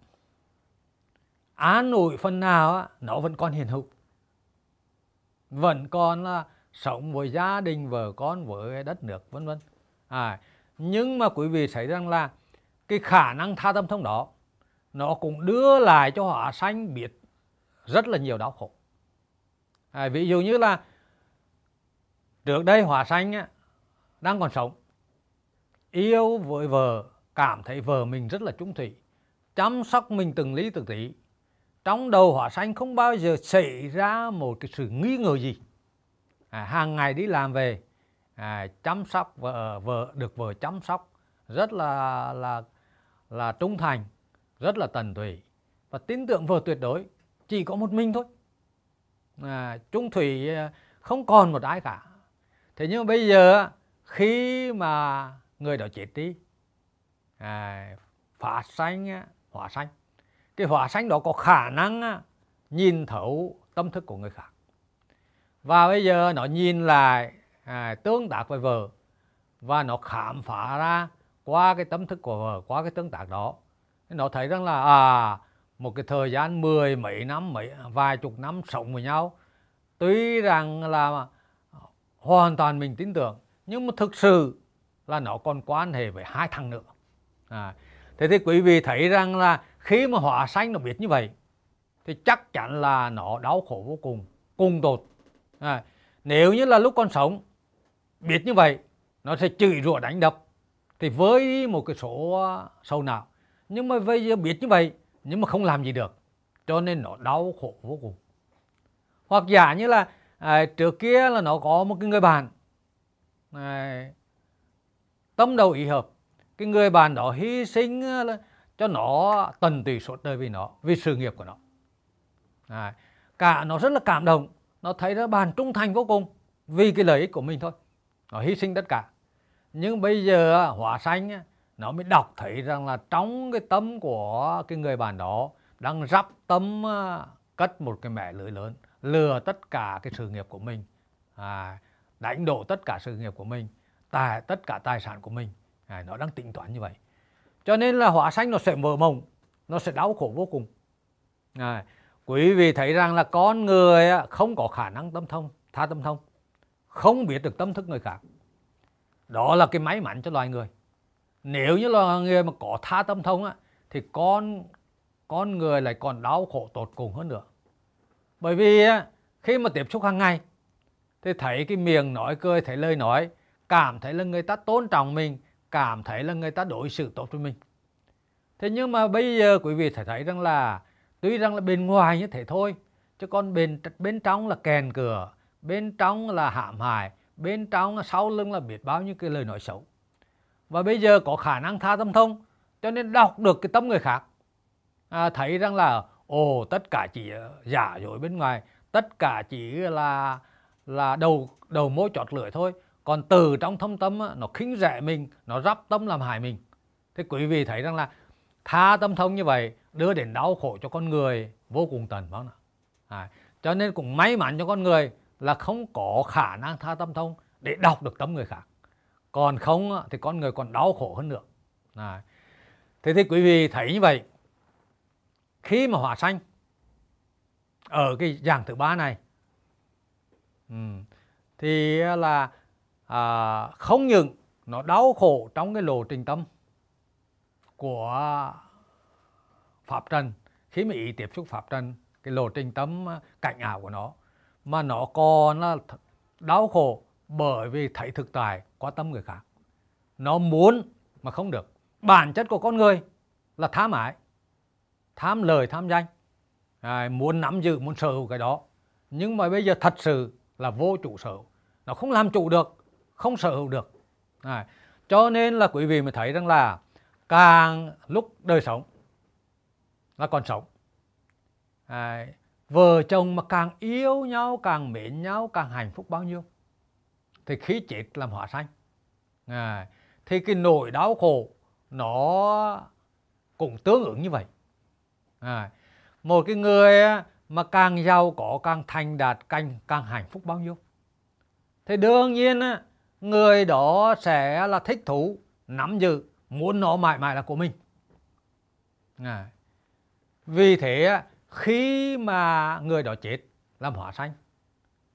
an ủi phần nào nó vẫn còn hiện hữu, vẫn còn là sống với gia đình, vợ con, với đất nước vân vân. Nhưng mà quý vị thấy rằng là cái khả năng tha tâm thông đó nó cũng đưa lại cho hóa sanh biết rất là nhiều đau khổ. Ví dụ như là trước đây hóa sanh đang còn sống, yêu với vợ, cảm thấy vợ mình rất là trung thủy, chăm sóc mình từng lý từng tí. Trong đầu hóa sanh không bao giờ xảy ra một cái sự nghi ngờ gì. Hàng ngày đi làm về, chăm sóc vợ chăm sóc rất là trung thành, rất là tận tụy, và tin tưởng vợ tuyệt đối chỉ có một mình thôi. Trung thủy không còn một ai cả. Thế nhưng mà bây giờ khi mà người đó chết đi, phá sanh, hóa sanh, cái hóa sanh đó có khả năng nhìn thấu tâm thức của người khác. Và bây giờ nó nhìn lại, tương tác với vợ, và nó khám phá ra qua cái tâm thức của vợ, qua cái tương tác đó, nó thấy rằng là một cái thời gian mười mấy năm, vài chục năm sống với nhau, tuy rằng là hoàn toàn mình tin tưởng, nhưng mà thực sự là nó còn quan hệ với hai thằng nữa. Thế thì quý vị thấy rằng là khi mà hóa sanh nó biết như vậy thì chắc chắn là nó đau khổ vô cùng, cùng tột. Nếu như là lúc còn sống biết như vậy, nó sẽ chửi rủa đánh đập thì với một cái số sâu nào. Nhưng mà bây giờ biết như vậy nhưng mà không làm gì được, cho nên nó đau khổ vô cùng. Hoặc giả như là trước kia là nó có một cái người bạn tâm đầu ý hợp, cái người bạn đó hy sinh cho nó tận tụy suốt đời vì nó, vì sự nghiệp của nó. Nó rất là cảm động, nó thấy là bạn trung thành vô cùng vì cái lợi ích của mình thôi, nó hy sinh tất cả. Nhưng bây giờ hóa sanh nó mới đọc thấy rằng là trong cái tâm của cái người bạn đó đang rắp tâm cất một cái mẻ lưới lớn, lừa tất cả cái sự nghiệp của mình, đánh đổ tất cả sự nghiệp của mình, tất cả tài sản của mình. Nó đang tính toán như vậy, cho nên là hóa sanh nó sẽ mơ mộng, nó sẽ đau khổ vô cùng. Quý vị thấy rằng là con người không có khả năng tâm thông, tha tâm thông, không biết được tâm thức người khác, đó là cái may mắn cho loài người. Nếu như loài người mà có tha tâm thông thì con người lại còn đau khổ tột cùng hơn nữa. Bởi vì khi mà tiếp xúc hàng ngày thì thấy cái miệng nói cười, thấy lời nói, cảm thấy là người ta tôn trọng mình, cảm thấy là người ta đối xử tốt với mình. Thế nhưng mà bây giờ quý vị thấy rằng là tuy rằng là bên ngoài như thế thôi, chứ còn bên trong là kèn cửa, bên trong là hãm hại, bên trong là sau lưng là biết bao nhiêu cái lời nói xấu. Và bây giờ có khả năng tha tâm thông, cho nên đọc được cái tâm người khác, thấy rằng là tất cả chỉ giả dối bên ngoài, tất cả chỉ là đầu môi chót lưỡi thôi, còn từ trong thâm tâm nó khinh rẻ mình, nó rắp tâm làm hại mình. Thế quý vị thấy rằng là tha tâm thông như vậy đưa đến đau khổ cho con người vô cùng tận, phải không nào? Cho nên cũng may mắn cho con người là không có khả năng tha tâm thông để đọc được tâm người khác, còn không thì con người còn đau khổ hơn nữa. Thế thì quý vị thấy như vậy, khi mà hóa sanh ở cái dạng thứ ba này thì là không những nó đau khổ trong cái lộ trình tâm của pháp trần, khi mà ý tiếp xúc pháp trần, cái lộ trình tâm cảnh ảo của nó, mà nó còn là đau khổ bởi vì thấy thực tại qua tâm người khác. Nó muốn mà không được. Bản chất của con người là tham ái, tham lời, tham danh, muốn nắm giữ, muốn sở hữu cái đó. Nhưng mà bây giờ thật sự là vô chủ sở hữu, nó không làm chủ được, không sở hữu được. Cho nên là quý vị mới thấy rằng là càng lúc đời sống là còn sống, vợ chồng mà càng yêu nhau, càng mến nhau, càng hạnh phúc bao nhiêu, thì khi chết làm hóa sanh thì cái nỗi đau khổ nó cũng tương ứng như vậy. Một cái người mà càng giàu có, càng thành đạt, càng hạnh phúc bao nhiêu, thì đương nhiên người đó sẽ là thích thú, nắm giữ, muốn nó mãi mãi là của mình. Vì thế khi mà người đó chết làm hóa sanh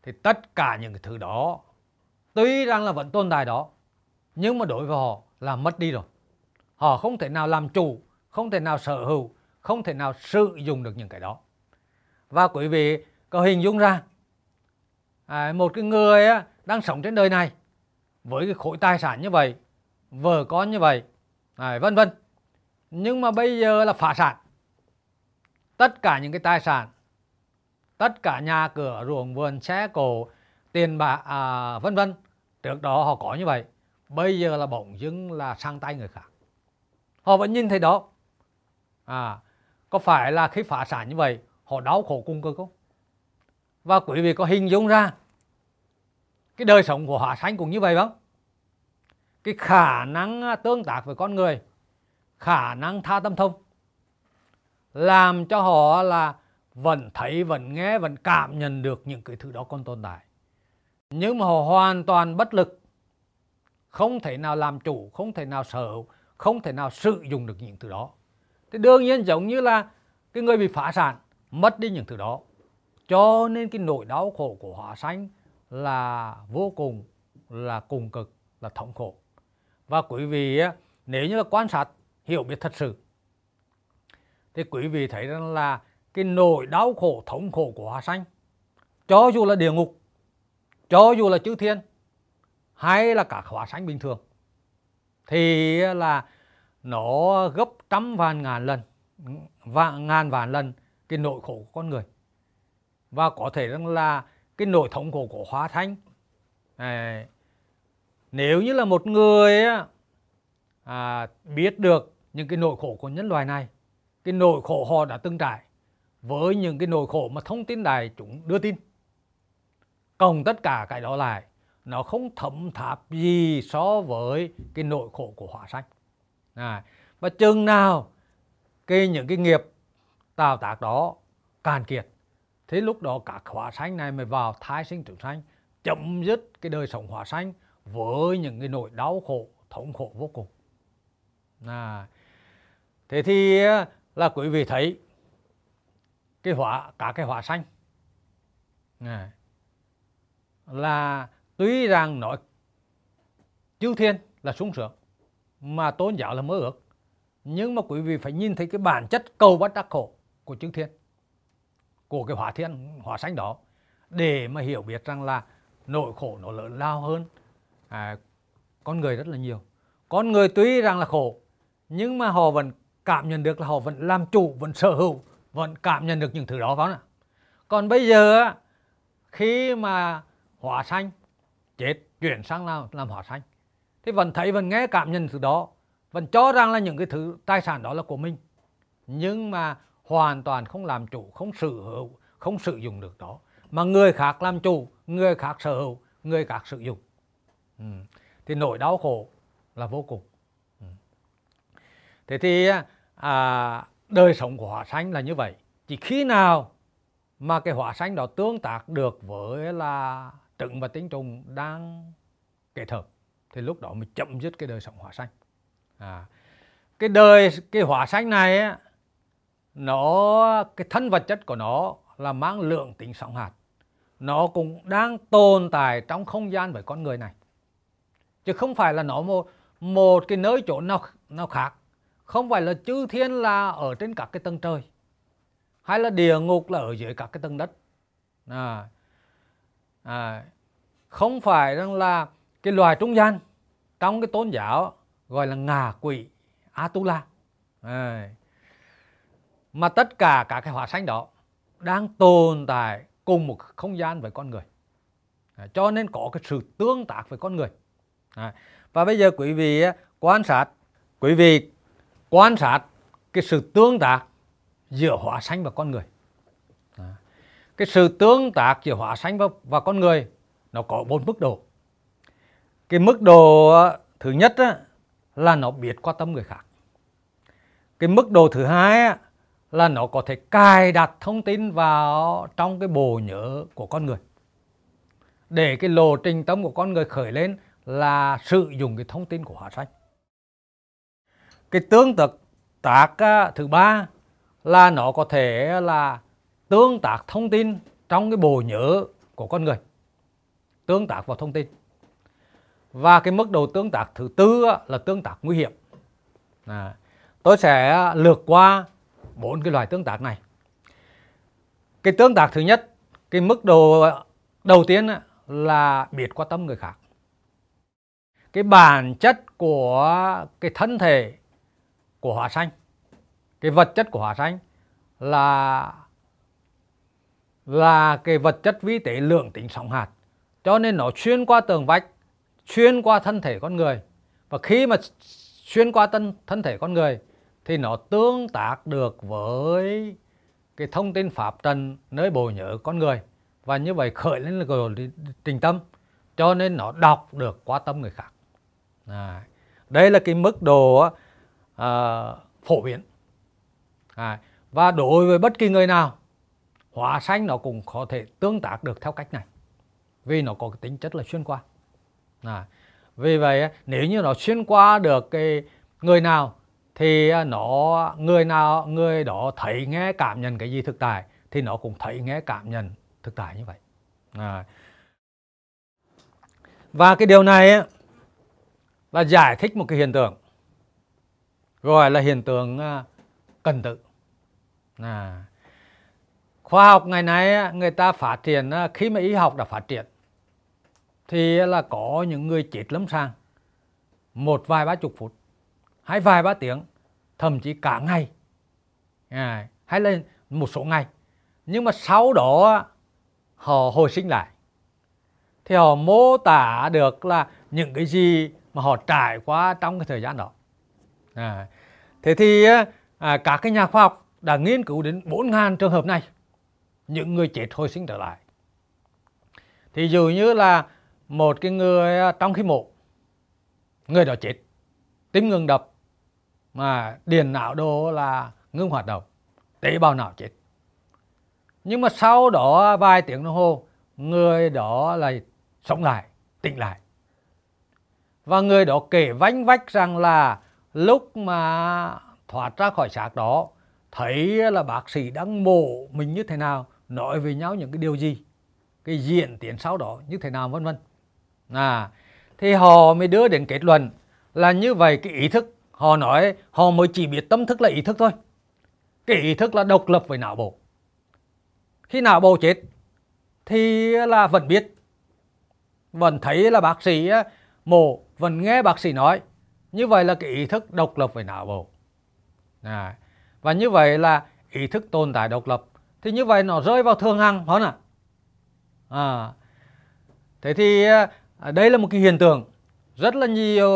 thì tất cả những cái thứ đó tuy rằng là vẫn tồn tại đó, nhưng mà đối với họ là mất đi rồi. Họ không thể nào làm chủ, không thể nào sở hữu, không thể nào sử dụng được những cái đó. Và quý vị có hình dung ra một cái người đang sống trên đời này với cái khối tài sản như vậy, vợ con như vậy, vân vân, nhưng mà bây giờ là phá sản. Tất cả những cái tài sản, tất cả nhà cửa, ruộng vườn, xe cộ, tiền bạc, vân vân, trước đó họ có như vậy, bây giờ là bỗng dưng là sang tay người khác. Họ vẫn nhìn thấy đó. Có phải là khi phá sản như vậy họ đau khổ cùng cực không? Và quý vị có hình dung ra Cái đời sống của Hóa Sinh cũng như vậy không? Cái khả năng tương tác với con người, khả năng tha tâm thông, làm cho họ là vẫn thấy, vẫn nghe, vẫn cảm nhận được những cái thứ đó còn tồn tại. Nhưng mà họ hoàn toàn bất lực, không thể nào làm chủ, không thể nào sở hữu, không thể nào sử dụng được những thứ đó. Thì đương nhiên giống như là cái người bị phá sản, mất đi những thứ đó. Cho nên cái nỗi đau khổ của Hóa Sinh là vô cùng, là cùng cực, là thống khổ. Và quý vị nếu như là quan sát, hiểu biết thật sự, thì quý vị thấy rằng là cái nỗi đau khổ, thống khổ của Hóa Sinh, cho dù là địa ngục, cho dù là chư thiên, hay là cả Hóa Sinh bình thường, thì là nó gấp trăm vạn ngàn lần, ngàn vạn lần cái nỗi khổ của con người. Và có thể rằng là cái nỗi thống khổ của Hóa Sinh, nếu như là một người biết được những cái nỗi khổ của nhân loại này, cái nỗi khổ họ đã từng trải với những cái nỗi khổ mà thông tin đài chúng đưa tin, cộng tất cả cái đó lại, nó không thấm tháp gì so với cái nỗi khổ của Hóa Sinh. Và chừng nào những cái nghiệp tạo tác đó cạn kiệt, thế lúc đó các Hóa Sinh này mới vào thai sinh trưởng sanh, chấm dứt cái đời sống Hóa Sinh với những cái nỗi đau khổ, thống khổ vô cùng. Thế thì là quý vị thấy cả cái Hóa Sinh là tuy rằng nói chư thiên là sung sướng mà tôn giáo là mơ ước, nhưng mà quý vị phải nhìn thấy cái bản chất cầu bất đắc khổ của chư thiên, của cái Hóa Sinh đó, để mà hiểu biết rằng là nỗi khổ nó lớn lao hơn con người rất là nhiều. Con người tuy rằng là khổ, nhưng mà họ vẫn cảm nhận được, là họ vẫn làm chủ, vẫn sở hữu, vẫn cảm nhận được những thứ đó, phải không? Còn bây giờ khi mà Hóa Sinh chết, chuyển sang làm Hóa Sinh, thì vẫn thấy, vẫn nghe, cảm nhận thứ đó, vẫn cho rằng là những cái thứ tài sản đó là của mình, nhưng mà hoàn toàn không làm chủ, không sở hữu, không sử dụng được đó, mà người khác làm chủ, người khác sở hữu, người khác sử dụng. Thì nỗi đau khổ là vô cùng. Thế thì đời sống của Hóa Sinh là như vậy. Chỉ khi nào mà cái Hóa Sinh đó tương tác được với là trứng và tinh trùng đang kết hợp, thì lúc đó mới chấm dứt cái đời sống Hóa Sinh. Cái Hóa Sinh này á, cái thân vật chất của nó là mang lượng tính sóng hạt, nó cũng đang tồn tại trong không gian với con người này, chứ không phải là nó một cái nơi chỗ nào khác. Không phải là chư thiên là ở trên các cái tầng trời, hay là địa ngục là ở dưới các cái tầng đất. Không phải rằng là cái loài trung gian trong cái tôn giáo gọi là ngạ quỷ Atula, mà tất cả các cái Hóa Sinh đó đang tồn tại cùng một không gian với con người, cho nên có cái sự tương tác với con người. Và bây giờ quý vị quan sát, cái sự tương tác giữa Hóa Sinh và con người. Cái sự tương tác giữa Hóa Sinh và con người nó có 4 mức độ. Cái mức độ thứ nhất là nó biết quan tâm người khác. Cái mức độ thứ hai là nó có thể cài đặt thông tin vào trong cái bộ nhớ của con người, để cái lộ trình tâm của con người khởi lên là sử dụng cái thông tin của Hóa Sinh. Cái tương tác thứ ba là nó có thể là tương tác thông tin trong cái bộ nhớ của con người, tương tác vào thông tin. Và cái mức độ tương tác thứ tư là tương tác nguy hiểm. Tôi sẽ lược qua 4 cái loại tương tác này. Cái tương tác thứ nhất, cái mức độ đầu tiên là biết quan tâm người khác. Cái bản chất của cái thân thể của Hóa Sinh, cái vật chất của Hóa Sinh là cái vật chất vi tế lượng tính sóng hạt, cho nên nó xuyên qua tường vách, xuyên qua thân thể con người. Và khi mà xuyên qua thân thể con người thì nó tương tác được với cái thông tin pháp trần nơi bộ nhớ con người, và như vậy khởi lên là trình tâm, cho nên nó đọc được qua tâm người khác. Đây là cái mức độ phổ biến. Và đối với bất kỳ người nào, hóa sanh nó cũng có thể tương tác được theo cách này, vì nó có cái tính chất là xuyên qua. Vì vậy nếu như nó xuyên qua được cái người nào thì nó người đó thấy nghe cảm nhận cái gì thực tại thì nó cũng thấy nghe cảm nhận thực tại như vậy. Và cái điều này ấy, là giải thích một cái hiện tượng gọi là hiện tượng cần tự. Khoa học ngày nay người ta phát triển, khi mà y học đã phát triển thì là có những người chết lâm sàng một vài ba chục phút hay vài ba tiếng, thậm chí cả ngày hay là một số ngày, nhưng mà sau đó họ hồi sinh lại thì họ mô tả được là những cái gì mà họ trải qua trong cái thời gian đó. Thế thì các cái nhà khoa học đã nghiên cứu đến 4.000 trường hợp này, những người chết hồi sinh trở lại. Thì dù như là một cái người trong khi mổ, người đó chết, tim ngừng đập, mà điện não đồ là ngưng hoạt động, tế bào não chết. Nhưng mà sau đó vài tiếng đồng hồ, người đó là sống lại, tỉnh lại. Và người đó kể vánh vách rằng là lúc mà thoát ra khỏi xác đó, thấy là bác sĩ đang mổ mình như thế nào, nói với nhau những cái điều gì, cái diễn tiến sau đó như thế nào, vân vân. Thì họ mới đưa đến kết luận là như vậy, cái ý thức, họ nói họ mới chỉ biết tâm thức là ý thức thôi. Cái ý thức là độc lập với não bộ. Khi não bộ chết thì là vẫn biết, vẫn thấy là bác sĩ mổ, vẫn nghe bác sĩ nói. Như vậy là cái ý thức độc lập với não bộ. Và như vậy là ý thức tồn tại độc lập. Thì như vậy nó rơi vào thường hằng, phải không ạ? Thế thì đây là một cái hiện tượng rất là nhiều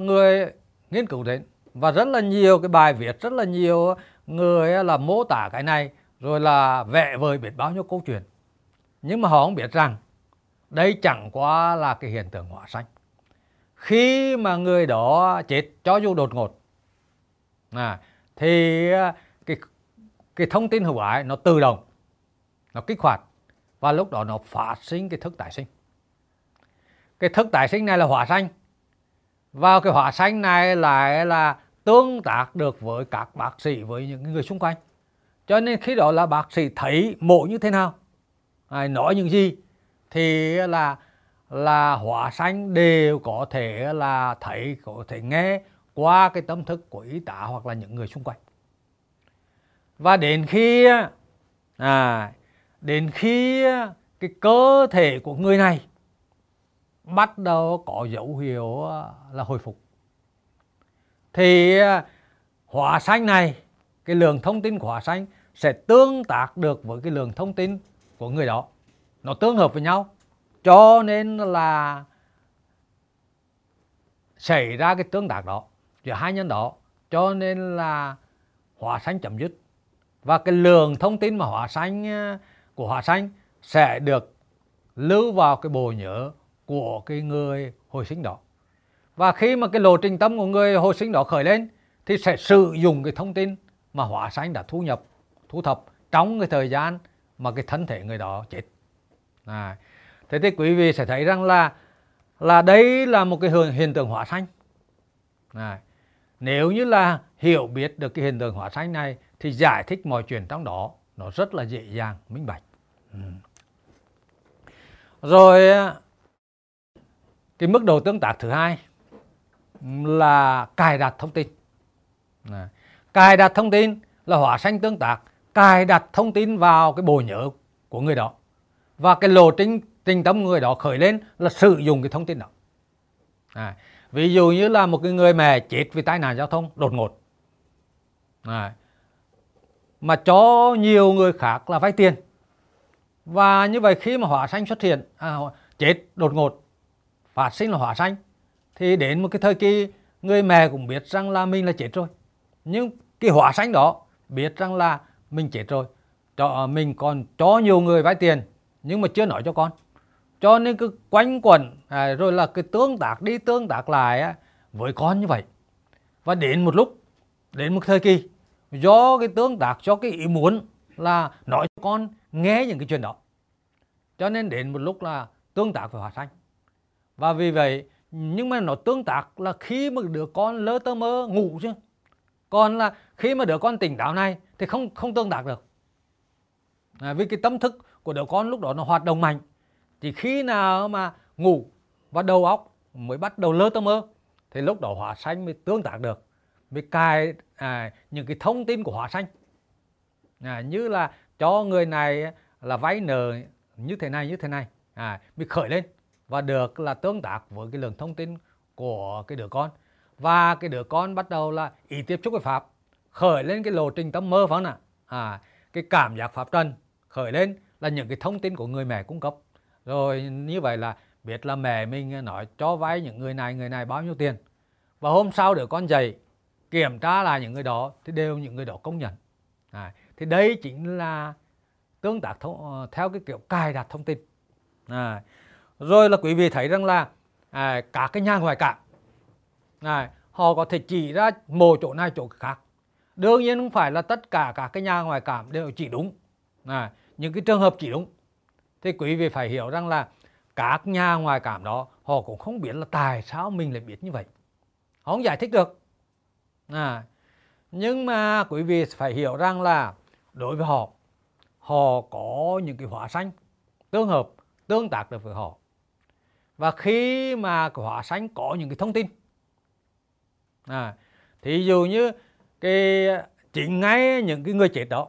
người nghiên cứu đến, và rất là nhiều cái bài viết, rất là nhiều người là mô tả cái này, rồi là vẽ vời biết bao nhiêu câu chuyện. Nhưng mà họ không biết rằng đây chẳng qua là cái hiện tượng hóa sanh. Khi mà người đó chết, cho dù đột ngột, thì cái thông tin hữu ái nó tự động, nó kích hoạt, và lúc đó nó phát sinh cái thức tái sinh. Cái thức tái sinh này là hóa sanh, và cái hóa sanh này lại là tương tác được với các bác sĩ, với những người xung quanh. Cho nên khi đó là bác sĩ thấy mổ như thế nào, nói những gì, thì là hóa sanh đều có thể là thấy, có thể nghe qua cái tâm thức của y tá hoặc là những người xung quanh. Và đến khi cái cơ thể của người này bắt đầu có dấu hiệu là hồi phục, thì hóa sanh này, cái lượng thông tin của hóa sanh sẽ tương tác được với cái lượng thông tin của người đó, nó tương hợp với nhau, cho nên là xảy ra cái tương tác đó giữa hai nhân đó, cho nên là hóa sanh chấm dứt. Và cái lượng thông tin mà hóa sanh sẽ được lưu vào cái bộ nhớ của cái người hồi sinh đó. Và khi mà cái lộ trình tâm của người hồi sinh đó khởi lên thì sẽ sử dụng cái thông tin mà hóa sanh đã thu thập trong cái thời gian mà cái thân thể người đó chết. Thế thì quý vị sẽ thấy rằng là đây là một cái hiện tượng hóa sanh. Nếu như là hiểu biết được cái hiện tượng hóa sanh này thì giải thích mọi chuyện trong đó nó rất là dễ dàng, minh bạch. Rồi cái mức độ tương tác thứ hai là cài đặt thông tin. Cài đặt thông tin là hóa sanh tương tác, cài đặt thông tin vào cái bộ nhớ của người đó, và cái lộ trình tâm người đó khởi lên là sử dụng cái thông tin đó. Ví dụ như là một cái người mẹ chết vì tai nạn giao thông đột ngột, mà cho nhiều người khác là vay tiền. Và như vậy khi mà hóa sanh xuất hiện, chết đột ngột, phát sinh là hóa sanh, thì đến một cái thời kỳ người mẹ cũng biết rằng là mình là chết rồi, nhưng cái hóa sanh đó biết rằng là mình chết rồi, mình còn cho nhiều người vay tiền nhưng mà chưa nói cho con, Cho nên cứ quanh quẩn rồi là cái tương tác đi tương tác lại với con như vậy. Và đến một lúc, đến một thời kỳ, do cái tương tác, do cái ý muốn là nói cho con nghe những cái chuyện đó. Cho nên đến một lúc là tương tác với Hóa Sinh. Và vì vậy, nhưng mà nó tương tác là khi mà đứa con lơ tơ mơ ngủ chứ. Còn là khi mà đứa con tỉnh táo này thì không tương tác được. Vì cái tâm thức của đứa con lúc đó nó hoạt động mạnh. Chỉ khi nào mà ngủ và đầu óc mới bắt đầu lơ tơ mơ thì lúc đó Hóa Sinh mới tương tác được, mới cài những cái thông tin của Hóa Sinh, như là cho người này là vay nợ như thế này, mới khởi lên và được là tương tác với cái lượng thông tin của cái đứa con. Và cái đứa con bắt đầu là ý tiếp xúc với Pháp, khởi lên cái lộ trình tâm mơ, phải không ạ? Cái cảm giác Pháp trần khởi lên là những cái thông tin của người mẹ cung cấp. Rồi như vậy là biết là mẹ mình nói cho vay những người này bao nhiêu tiền. Và hôm sau đứa con dậy kiểm tra lại những người đó thì đều những người đó công nhận. Thì đây chính là tương tác theo cái kiểu cài đặt thông tin. Rồi là quý vị thấy rằng là các cái nhà ngoại cảm họ có thể chỉ ra một chỗ này chỗ khác. Đương nhiên không phải là tất cả các cái nhà ngoại cảm đều chỉ đúng. Những cái trường hợp chỉ đúng thì quý vị phải hiểu rằng là các nhà ngoại cảm đó họ cũng không biết là tại sao mình lại biết như vậy, họ không giải thích được. Nhưng mà quý vị phải hiểu rằng là đối với họ, họ có những cái Hóa Sinh tương hợp, tương tác được với họ. Và khi mà cái Hóa Sinh có những cái thông tin, thì dù như cái chỉ ngay những cái người chết đó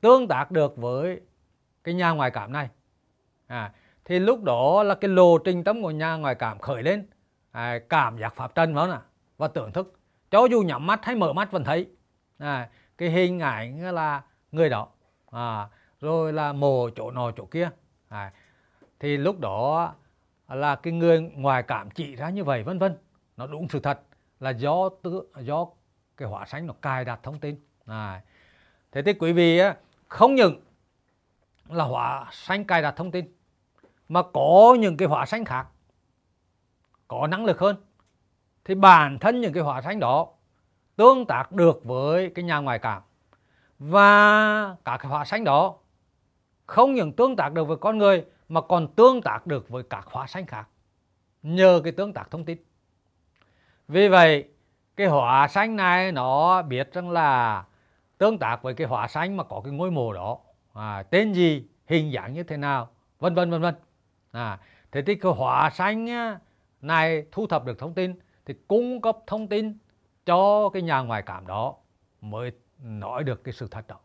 tương tác được với cái nhà ngoại cảm này, thì lúc đó là cái lộ trình tâm của nhà ngoại cảm khởi lên, cảm giác Pháp trần đó nè và tưởng thức, cho dù nhắm mắt hay mở mắt vẫn thấy cái hình ảnh là người đó, rồi là mồ chỗ nọ chỗ kia. Thì lúc đó là cái người ngoại cảm chỉ ra như vậy vân vân, nó đúng sự thật là do cái Hóa Sinh nó cài đặt thông tin. Thế thì quý vị không những là Hóa Sinh cài đặt thông tin mà có những cái Hóa Sinh khác có năng lực hơn thì bản thân những cái Hóa Sinh đó tương tác được với cái nhà ngoại cảm. Và các cái Hóa Sinh đó không những tương tác được với con người mà còn tương tác được với các Hóa Sinh khác nhờ cái tương tác thông tin. Vì vậy cái Hóa Sinh này nó biết rằng là tương tác với cái Hóa Sinh mà có cái ngôi mộ đó, tên gì, hình dạng như thế nào, vân vân vân vân. Thế thì cái Hóa Sinh này thu thập được thông tin thì cung cấp thông tin cho cái nhà ngoại cảm đó mới nói được cái sự thật đó.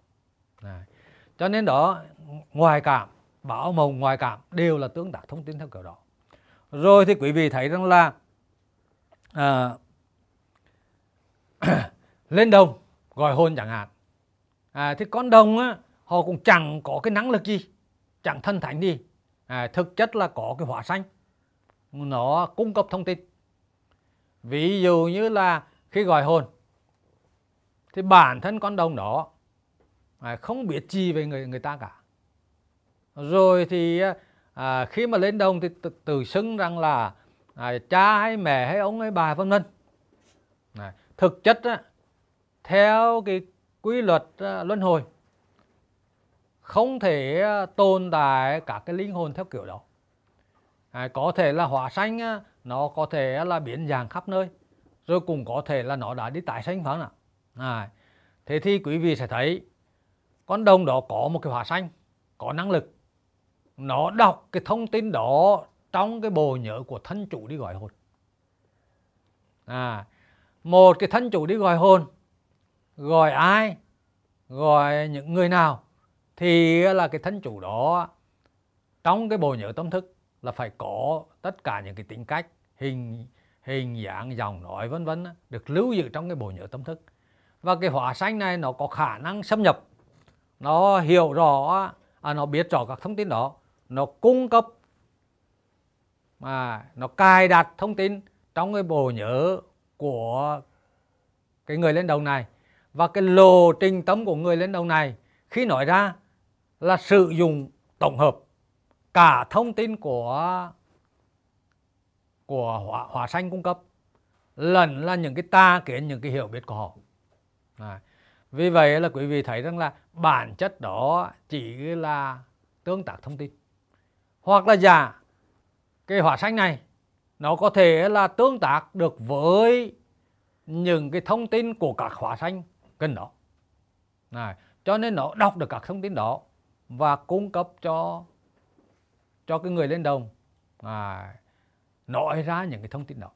Cho nên đó, ngoại cảm, báo mộng ngoại cảm đều là tương tác thông tin theo kiểu đó. Rồi thì quý vị thấy rằng là lên đồng gọi hồn chẳng hạn, thì con đồng họ cũng chẳng có cái năng lực gì, chẳng thân thánh gì, thực chất là có cái Hóa Sinh nó cung cấp thông tin. Ví dụ như là khi gọi hồn thì bản thân con đồng đó không biết gì về người ta cả. Rồi thì khi mà lên đồng thì tự xưng rằng là cha hay mẹ hay ông hay bà vân vân. Thực chất theo cái quy luật luân hồi không thể tồn tại các cái linh hồn theo kiểu đó. Có thể là Hóa Sinh nó có thể là biến dạng khắp nơi, rồi cũng có thể là nó đã đi tái sinh, phải không ạ? Thế thì quý vị sẽ thấy con đồng đó có một cái Hóa Sinh có năng lực, nó đọc cái thông tin đó trong cái bộ nhớ của thân chủ đi gọi hồn. Một cái thân chủ đi gọi hồn gọi ai, gọi những người nào thì là cái thân chủ đó trong cái bộ nhớ tâm thức là phải có tất cả những cái tính cách, hình dạng, dòng nói vân vân được lưu giữ trong cái bộ nhớ tâm thức. Và cái Hóa Sinh này nó có khả năng xâm nhập, nó hiểu rõ, nó biết rõ các thông tin đó, nó cung cấp, nó cài đặt thông tin trong cái bộ nhớ của cái người lên đồng này. Và cái lộ trình tâm của người lên đồng này khi nói ra là sử dụng tổng hợp cả thông tin của Hóa Sinh cung cấp lẫn là những cái ta kiến, những cái hiểu biết của họ. Đấy. Vì vậy là quý vị thấy rằng là bản chất đó chỉ là tương tác thông tin. Hoặc là giả cái Hóa Sinh này nó có thể là tương tác được với những cái thông tin của các Hóa Sinh gần đó. Đấy. Cho nên nó đọc được các thông tin đó và cung cấp cho cái người lên đồng nói ra những cái thông tin đó.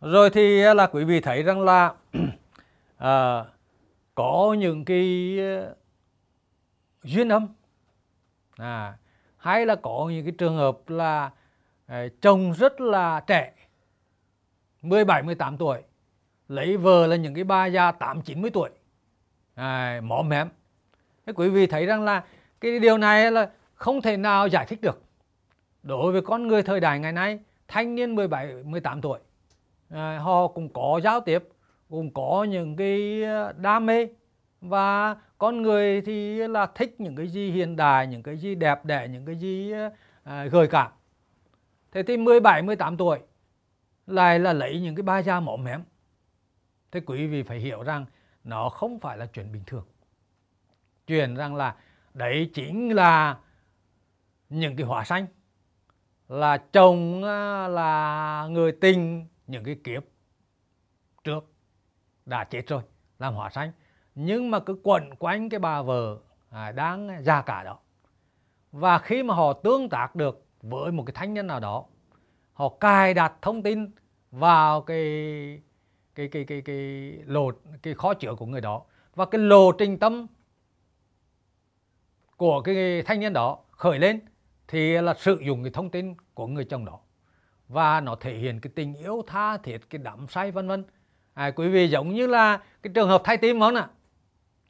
Rồi thì là quý vị thấy rằng là có những cái duyên âm hay là có những cái trường hợp là chồng rất là trẻ 17-18 tuổi lấy vợ là những cái bà già 8-90 tuổi móm mém. Thế quý vị thấy rằng là cái điều này là không thể nào giải thích được. Đối với con người thời đại ngày nay, thanh niên 17-18 tuổi họ cũng có giao tiếp, cũng có những cái đam mê, và con người thì là thích những cái gì hiện đại, những cái gì đẹp đẽ, những cái gì gợi cảm. Thế thì 17-18 tuổi lại là lấy những cái bà già móm mém. Thế quý vị phải hiểu rằng nó không phải là chuyện bình thường. Chuyện rằng là đấy chính là những cái Hóa Sinh, là chồng là người tình những cái kiếp trước đã chết rồi làm Hóa Sinh, nhưng mà cứ quẩn quanh cái bà vợ đang già cả đó. Và khi mà họ tương tác được với một cái thanh niên nào đó, họ cài đặt thông tin vào cái khó chữa của người đó, và cái lộ trình tâm của cái thanh niên đó khởi lên thì là sử dụng cái thông tin của người chồng đó, và nó thể hiện cái tình yêu tha thiết, cái đắm say vân vân. Quý vị giống như là cái trường hợp thai tim không ạ?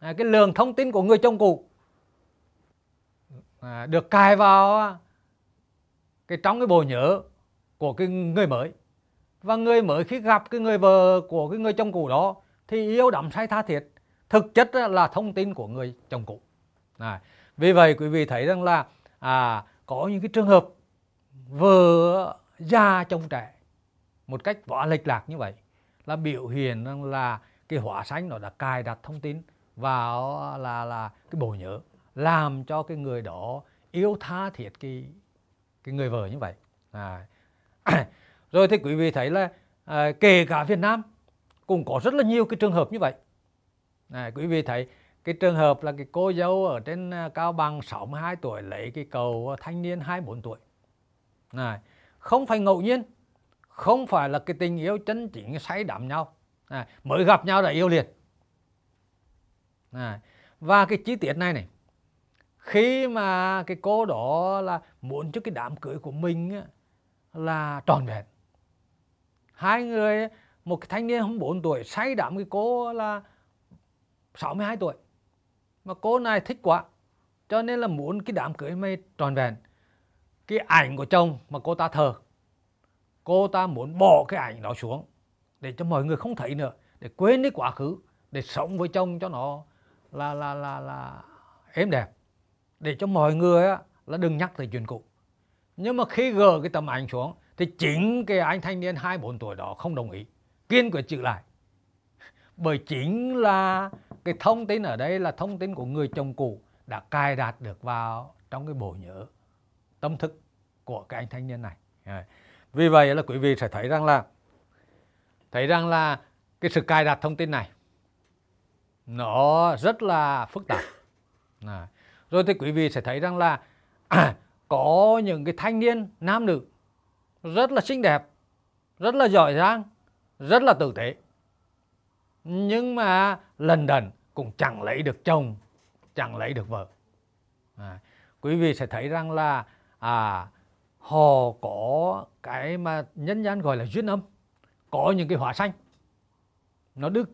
Cái lượng thông tin của người chồng cũ được cài vào cái trong cái bộ nhớ của cái người mới, và người mới khi gặp cái người vợ của cái người chồng cũ đó thì yêu đắm say tha thiết, thực chất là thông tin của người chồng cũ. Vì vậy quý vị thấy rằng là có những cái trường hợp vợ già chồng trẻ một cách võ lệch lạc như vậy là biểu hiện rằng là cái Hóa Sinh nó đã cài đặt thông tin vào là cái bộ nhớ, làm cho cái người đó yêu tha thiết cái người vợ như vậy. Rồi thì quý vị thấy là kể cả Việt Nam cũng có rất là nhiều cái trường hợp như vậy. Quý vị thấy cái trường hợp là cái cô dâu ở trên Cao Bằng 62 tuổi lấy cái cậu thanh niên 24 tuổi. Không phải ngẫu nhiên, không phải là cái tình yêu chân chính say đắm nhau, mới gặp nhau đã yêu liền. Và cái chi tiết này này, khi mà cái cô đó là muốn cho cái đám cưới của mình là tròn vẹn, hai người, một cái thanh niên 24 tuổi say đắm cái cô là 62 tuổi, mà cô này thích quá cho nên là muốn cái đám cưới mày tròn vẹn. Cái ảnh của chồng mà cô ta thờ, cô ta muốn bỏ cái ảnh đó xuống để cho mọi người không thấy nữa, để quên cái quá khứ, để sống với chồng cho nó là êm đẹp, để cho mọi người là đừng nhắc tới chuyện cũ. Nhưng mà khi gỡ cái tấm ảnh xuống thì chính cái anh thanh niên 24 tuổi đó không đồng ý, kiên quyết giữ lại. Bởi chính là cái thông tin ở đây là thông tin của người chồng cũ đã cài đặt được vào trong cái bộ nhớ tâm thức của cái anh thanh niên này. Vì vậy là quý vị sẽ thấy rằng là cái sự cài đặt thông tin này nó rất là phức tạp. Rồi thì quý vị sẽ thấy rằng là có những cái thanh niên nam nữ rất là xinh đẹp, rất là giỏi giang, rất là tử tế, nhưng mà lần đần cũng chẳng lấy được chồng, chẳng lấy được vợ. Quý vị sẽ thấy rằng là họ có cái mà nhân gian gọi là duyên âm. Có những cái Hóa Sinh nó được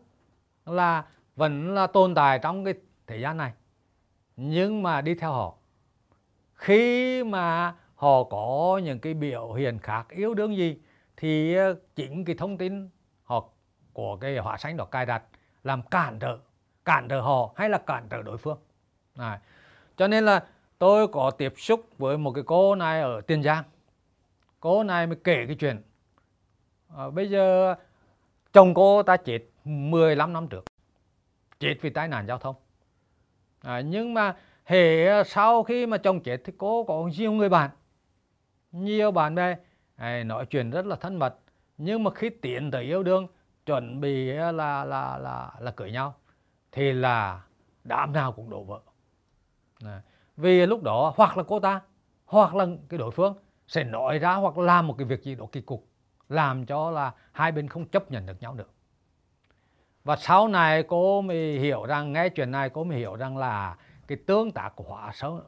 là vẫn là tồn tại trong cái thế gian này, nhưng mà đi theo họ, khi mà họ có những cái biểu hiện khác yêu đương gì thì chính cái thông tin của cái Hóa Sinh đó cài đặt làm cản trở họ hay là cản trở đối phương. Cho nên là tôi có tiếp xúc với một cái cô này ở Tiền Giang. Cô này mới kể cái chuyện bây giờ chồng cô ta chết 15 năm trước, chết vì tai nạn giao thông. Nhưng mà hễ sau khi mà chồng chết thì cô có nhiều người bạn, nhiều bạn bè, nói chuyện rất là thân mật. Nhưng mà khi tiến tới yêu đương, chuẩn bị là cưới nhau, thì là đảm nào cũng đổ vỡ. Vì lúc đó hoặc là cô ta hoặc là cái đối phương sẽ nói ra hoặc làm một cái việc gì đó kỳ cục, làm cho là hai bên không chấp nhận được nhau nữa. Và sau này cô mới hiểu rằng, nghe chuyện này cô mới hiểu rằng là cái tương tác của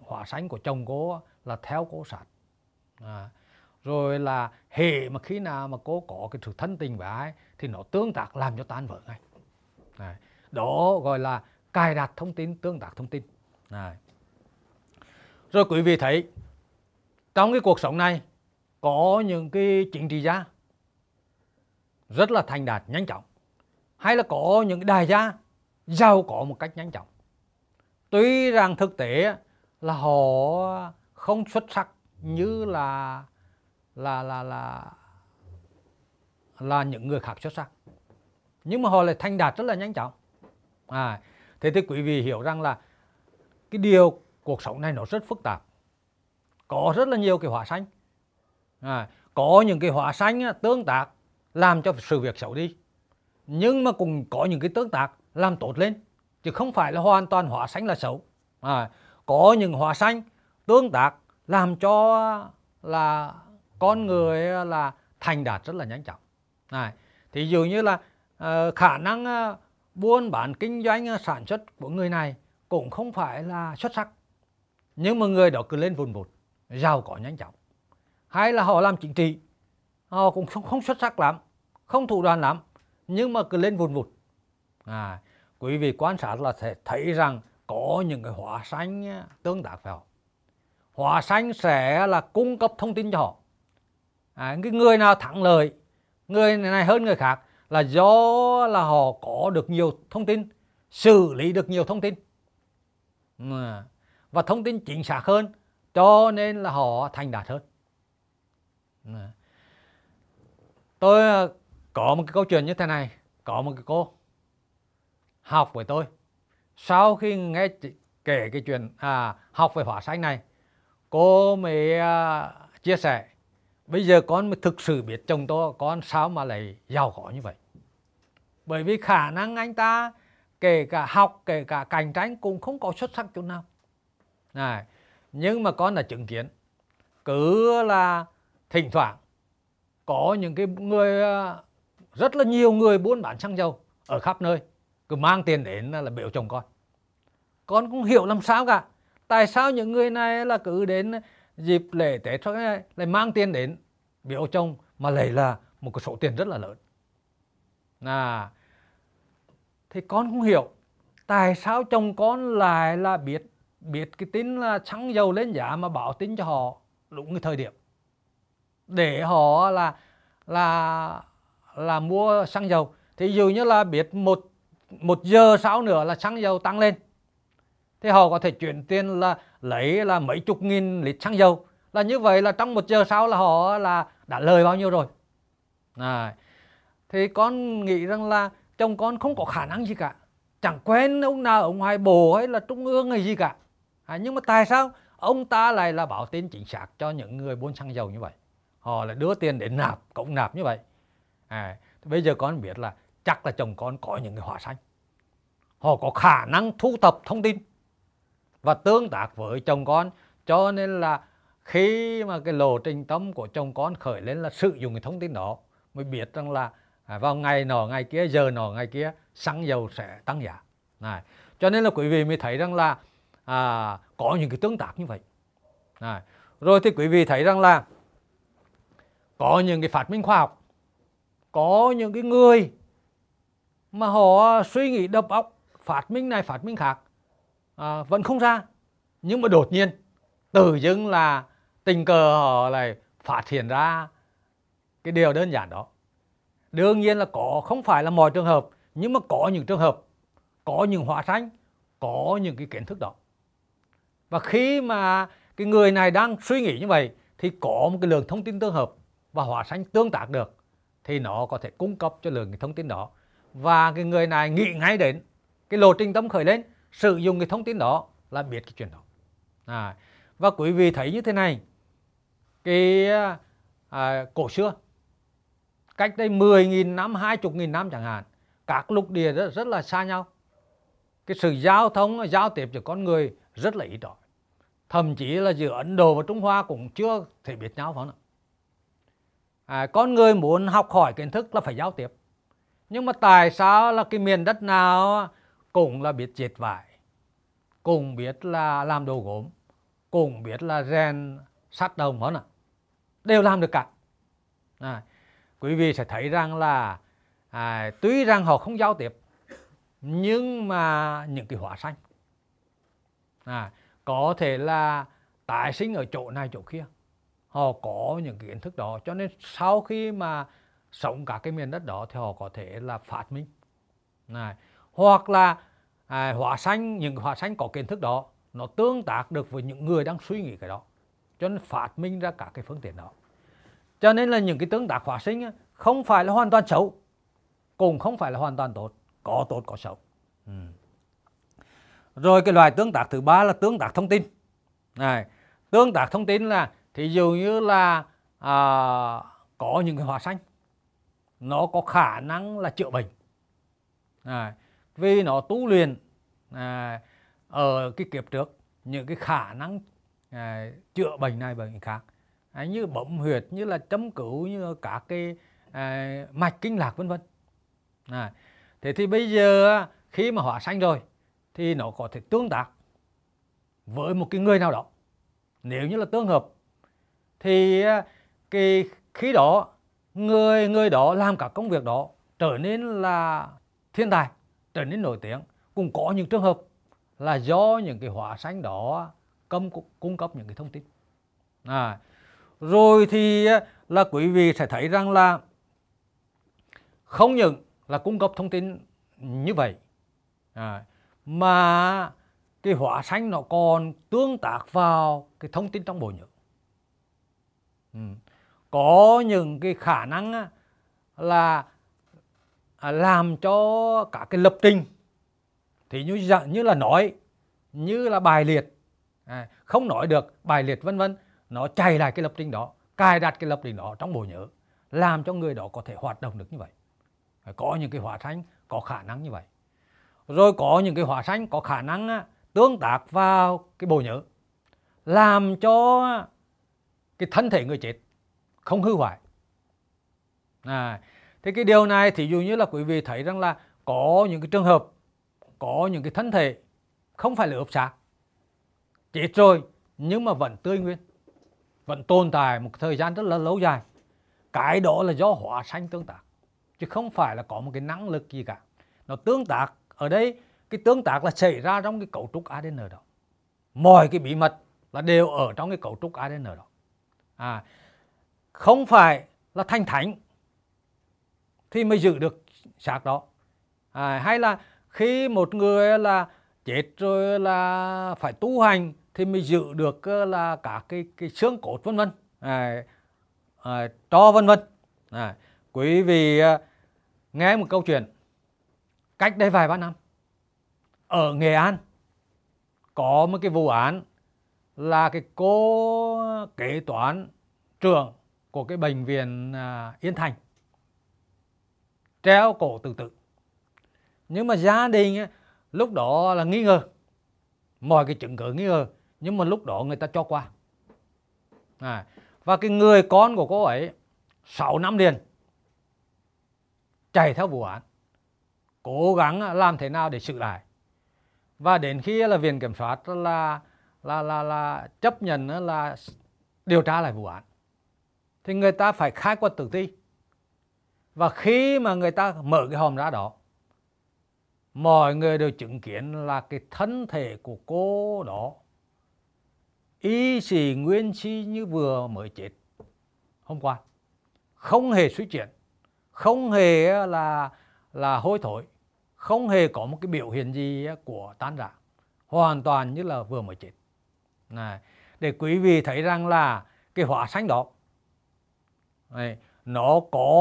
Hóa Sinh của chồng cô là theo cô sát. Rồi là hệ mà khi nào mà cô có cái sự thân tình với ai thì nó tương tác làm cho tan vỡ ngay. Đó gọi là cài đặt thông tin, tương tác thông tin. Rồi quý vị thấy trong cái cuộc sống này có những cái chính trị gia rất là thành đạt nhanh chóng, hay là có những đại gia giàu có một cách nhanh chóng. Tuy rằng thực tế là họ không xuất sắc như là những người khác xuất sắc, nhưng mà họ lại thành đạt rất là nhanh chóng. Thế thì quý vị hiểu rằng là cái điều cuộc sống này nó rất phức tạp, có rất là nhiều cái Hóa Sinh. Có những cái Hóa Sinh tương tác làm cho sự việc xấu đi, nhưng mà cũng có những cái tương tác làm tốt lên, chứ không phải là hoàn toàn Hóa Sinh là xấu. Có những Hóa Sinh tương tác làm cho là con người là thành đạt rất là nhanh chóng. Thì dường như là khả năng buôn bán kinh doanh sản xuất của người này cũng không phải là xuất sắc, nhưng mà người đó cứ lên vùn vụt, giàu có nhanh chóng. Hay là họ làm chính trị, họ cũng không xuất sắc lắm, không thủ đoạn lắm, nhưng mà cứ lên vùn vụt. Quý vị quan sát là sẽ thấy rằng có những cái Hóa Sinh tương tác với họ. Hóa Sinh sẽ là cung cấp thông tin cho họ. Cái người nào thắng lợi, người này hơn người khác là do là họ có được nhiều thông tin, xử lý được nhiều thông tin, và thông tin chính xác hơn, cho nên là họ thành đạt hơn. Tôi có một cái câu chuyện như thế này. Có một cái cô học với tôi. Sau khi nghe kể cái chuyện học về Hóa Sinh này, cô mới chia sẻ: bây giờ con mới thực sự biết chồng tôi, con sao mà lại giàu có như vậy. Bởi vì khả năng anh ta kể cả học, kể cả cạnh tranh cũng không có xuất sắc chút nào. Nhưng mà con đã chứng kiến, cứ là thỉnh thoảng có những cái người, rất là nhiều người buôn bán xăng dầu ở khắp nơi, cứ mang tiền đến là bêu chồng con. Con cũng hiểu làm sao cả, tại sao những người này là cứ đến dịp lễ Tết lại mang tiền đến bêu chồng, mà lại là một cái số tiền rất là lớn. Thì con không hiểu tại sao chồng con lại là biết cái tin là xăng dầu lên giá mà báo tin cho họ đúng cái thời điểm, để họ là mua xăng dầu. Thì dù như là biết một giờ sau nữa là xăng dầu tăng lên, thì họ có thể chuyển tiền là lấy là mấy chục nghìn lít xăng dầu. Là như vậy là trong một giờ sau là họ là đã lời bao nhiêu rồi. Thì con nghĩ rằng là chồng con không có khả năng gì cả, chẳng quen ông nào ông hai bộ hay là trung ương hay gì cả. Nhưng mà tại sao ông ta lại là báo tin chính xác cho những người buôn xăng dầu như vậy, họ lại đưa tiền để nạp, cộng nạp như vậy. Bây giờ con biết là chắc là chồng con có những cái Hóa Sinh, họ có khả năng thu thập thông tin và tương tác với chồng con, cho nên là khi mà cái lộ trình tâm của chồng con khởi lên là sử dụng cái thông tin đó, mới biết rằng là vào ngày nọ ngày kia, giờ nọ ngày kia xăng dầu sẽ tăng giá. Cho nên là quý vị mới thấy rằng là có những cái tương tác như vậy. Rồi thì quý vị thấy rằng là có những cái phát minh khoa học, có những cái người mà họ suy nghĩ đập óc, phát minh này phát minh khác, vẫn không ra. Nhưng mà đột nhiên tự dưng là tình cờ họ lại phát hiện ra cái điều đơn giản đó. Đương nhiên là có, không phải là mọi trường hợp, nhưng mà có những trường hợp, có những Hóa Sinh, có những cái kiến thức đó. Và khi mà cái người này đang suy nghĩ như vậy thì có một cái lượng thông tin tương hợp và hóa sinh tương tác được, thì nó có thể cung cấp cho lượng cái thông tin đó. Và cái người này nghĩ ngay đến cái lộ trình tâm khởi lên, sử dụng cái thông tin đó là biết cái chuyện đó. Và quý vị thấy như thế này, cái cổ xưa, cách đây 10.000 năm, 20.000 năm chẳng hạn, các lục địa rất là xa nhau. Cái sự giao thông, giao tiếp giữa con người rất là ít ỏi. Thậm chí là giữa Ấn Độ và Trung Hoa cũng chưa thể biết nhau phải không? Con người muốn học hỏi kiến thức là phải giao tiếp. Nhưng mà tại sao là cái miền đất nào cũng là biết dệt vải, cũng biết là làm đồ gốm, cũng biết là rèn sắt đồng đó nè, đều làm được cả. Quý vị sẽ thấy rằng là tuy rằng họ không giao tiếp, nhưng mà những cái hóa sinh có thể là tái sinh ở chỗ này chỗ kia, họ có những cái kiến thức đó. Cho nên sau khi mà sống cả cái miền đất đó thì họ có thể là phát minh này, hoặc là hóa sinh, những hóa sinh có kiến thức đó nó tương tác được với những người đang suy nghĩ cái đó, cho nên phát minh ra cả cái phương tiện đó. Cho nên là những cái tương tác hóa sinh không phải là hoàn toàn xấu, cũng không phải là hoàn toàn tốt có xấu. Rồi cái loại tương tác thứ ba là tương tác thông tin. Này, tương tác thông tin là thí dụ như là có những cái hóa sinh nó có khả năng là chữa bệnh. Vì nó tu luyện ở cái kiếp trước những cái khả năng chữa bệnh này bệnh khác, như bấm huyệt, như là châm cứu, như các cái mạch kinh lạc vân vân. Thế thì bây giờ khi mà hóa sinh rồi thì nó có thể tương tác với một cái người nào đó. Nếu như là tương hợp thì cái khi đó người đó làm các công việc đó trở nên là thiên tài, trở nên nổi tiếng. Cũng có những trường hợp là do những cái hóa sinh đó cung cấp những cái thông tin. Rồi thì là quý vị sẽ thấy rằng là không những là cung cấp thông tin như vậy, mà cái hóa sinh nó còn tương tác vào cái thông tin trong bộ nhớ. Có những cái khả năng là làm cho cả cái lập trình thì như là nói, như là bài liệt, không nói được bài liệt vân vân, nó chạy lại cái lập trình đó, cài đặt cái lập trình đó trong bộ nhớ, làm cho người đó có thể hoạt động được như vậy. Có những cái hóa sinh có khả năng như vậy. Rồi có những cái hóa sinh có khả năng tương tác vào cái bộ nhớ, làm cho cái thân thể người chết không hư hoại. Thế cái điều này thì dường như là quý vị thấy rằng là có những cái trường hợp, có những cái thân thể không phải là ướp xác, chết rồi nhưng mà vẫn tươi nguyên, vẫn tồn tại một thời gian rất là lâu dài. Cái đó là do hóa sinh tương tác, chứ không phải là có một cái năng lực gì cả. Nó tương tác ở đây, cái tương tác là xảy ra trong cái cấu trúc ADN đó. Mọi cái bí mật là đều ở trong cái cấu trúc ADN đó. Không phải là thành thánh thì mới giữ được xác đó. Hay là khi một người là chết rồi là phải tu hành thì mới giữ được là cả cái xương cốt vân vân, tro vân vân. Quý vị nghe một câu chuyện cách đây vài ba năm ở Nghệ An, có một cái vụ án là cái cô kế toán trưởng của cái bệnh viện Yên Thành treo cổ tự tử. Nhưng mà gia đình lúc đó là nghi ngờ, mọi cái chứng cứ nghi ngờ, nhưng mà lúc đó người ta cho qua. Và cái người con của cô ấy 6 năm liền chạy theo vụ án, cố gắng làm thế nào để xử lại. Và đến khi là viện kiểm soát là chấp nhận là điều tra lại vụ án, thì người ta phải khai quật tử thi. Và khi mà người ta mở cái hòm ra đó, mọi người đều chứng kiến là cái thân thể của cô đó y xì nguyên si như vừa mới chết hôm qua, không hề suy chuyển, không hề là hôi thối, không hề có một cái biểu hiện gì của tan rã, hoàn toàn như là vừa mới chết. Này, để quý vị thấy rằng là cái hóa sanh đó này, nó có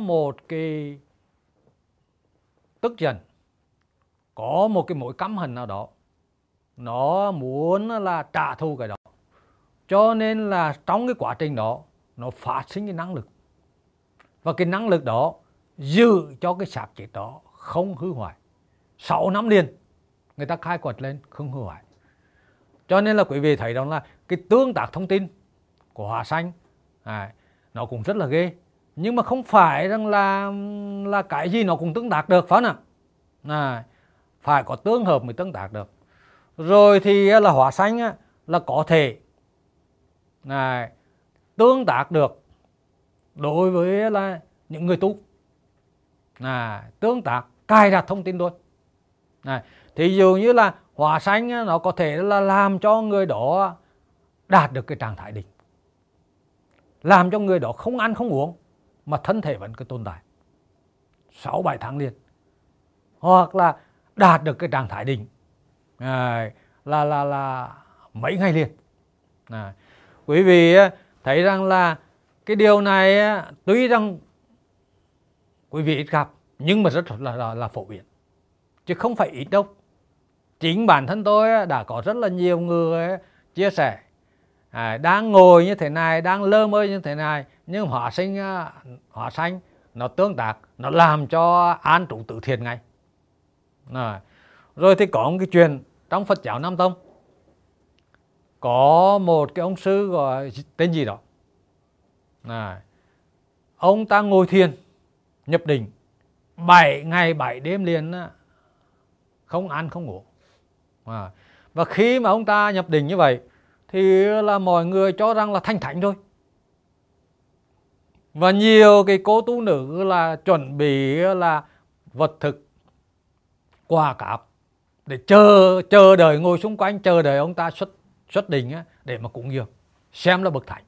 một cái tức giận, có một cái mối căm hận nào đó, nó muốn là trả thù cái đó, cho nên là trong cái quá trình đó nó phát sinh cái năng lực, và cái năng lực đó giữ cho cái xác chết đó không hư hoại. 6 năm liền người ta khai quật lên không hư hoại. Cho nên là quý vị thấy đó là cái tương tác thông tin của hóa sanh nó cũng rất là ghê. Nhưng mà không phải rằng là cái gì nó cũng tương tác được, phải không ạ? Phải có tương hợp mới tương tác được. Rồi thì là hóa sanh là có thể này, tương tác được đối với là những người tu, tương tác cài đặt thông tin luôn. Thí dụ như là hóa sanh nó có thể là làm cho người đó đạt được cái trạng thái đỉnh, làm cho người đó không ăn không uống mà thân thể vẫn cứ tồn tại 6-7 tháng liền, hoặc là đạt được cái trạng thái đỉnh là mấy ngày liền. Quý vị thấy rằng là cái điều này tuy rằng quý vị ít gặp nhưng mà rất là phổ biến, chứ không phải ít đâu. Chính bản thân tôi đã có rất là nhiều người chia sẻ đang ngồi như thế này, đang lơ mơ như thế này, nhưng hóa sanh nó tương tác, nó làm cho an trụ tự thiền ngay. Rồi thì có một cái chuyện trong Phật giáo Nam Tông, có một cái ông sư gọi tên gì đó, ông ta ngồi thiền nhập định 7 ngày 7 đêm liền, không ăn không ngủ. Và khi mà ông ta nhập định như vậy thì là mọi người cho rằng là thanh thánh thôi. Và nhiều cái cô tu nữ là chuẩn bị là vật thực, quà cáp để chờ đợi, ngồi xung quanh chờ đợi ông ta xuất đình để mà cúng dường, xem là bậc thánh.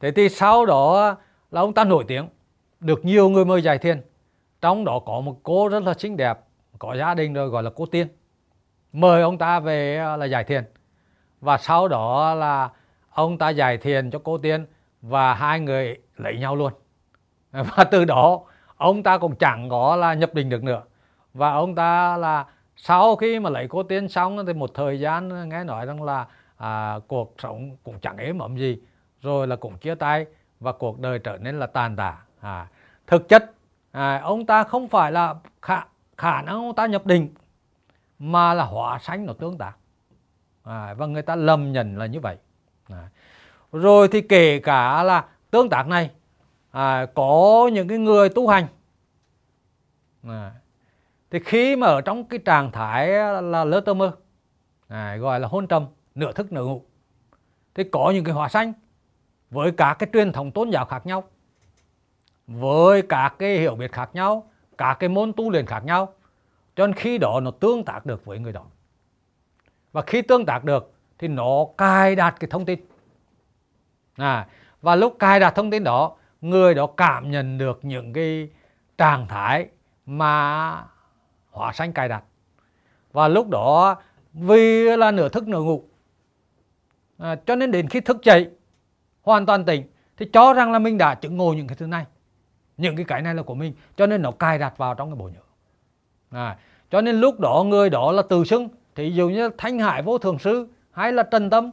Thế thì sau đó là ông ta nổi tiếng, được nhiều người mời dạy thiền. Trong đó có một cô rất là xinh đẹp, có gia đình rồi, gọi là cô Tiên, mời ông ta về là dạy thiền. Và sau đó là ông ta dạy thiền cho cô Tiên và hai người lấy nhau luôn. Và từ đó ông ta cũng chẳng có là nhập định được nữa. Và ông ta là sau khi mà lấy cô Tiên xong thì một thời gian nghe nói rằng là cuộc sống cũng chẳng êm ấm gì, rồi là cũng chia tay và cuộc đời trở nên là tàn tả. Thực chất ông ta không phải là khả năng ông ta nhập định, mà là hóa sanh nó tương tác. Và người ta lầm nhận là như vậy. Rồi thì kể cả là tương tác này, có những cái người tu hành thì khi mà ở trong cái trạng thái là lơ tơ mơ, gọi là hôn trầm, nửa thức nửa ngủ, thì có những cái hóa sanh với các cái truyền thống tôn giáo khác nhau, với các cái hiểu biết khác nhau, các cái môn tu luyện khác nhau. Cho nên khi đó nó tương tác được với người đó. Và khi tương tác được thì nó cài đặt cái thông tin. Và lúc cài đặt thông tin đó, người đó cảm nhận được những cái trạng thái mà hóa sanh cài đặt. Và lúc đó vì là nửa thức nửa ngủ, cho nên đến khi thức dậy hoàn toàn tỉnh thì cho rằng là mình đã chứng ngộ những cái thứ này, những cái này là của mình, cho nên nó cài đặt vào trong cái bộ nhớ. Cho nên lúc đó người đó là tự xưng, thí dụ như Thanh Hải Vô Thượng Sư hay là Trần Tâm,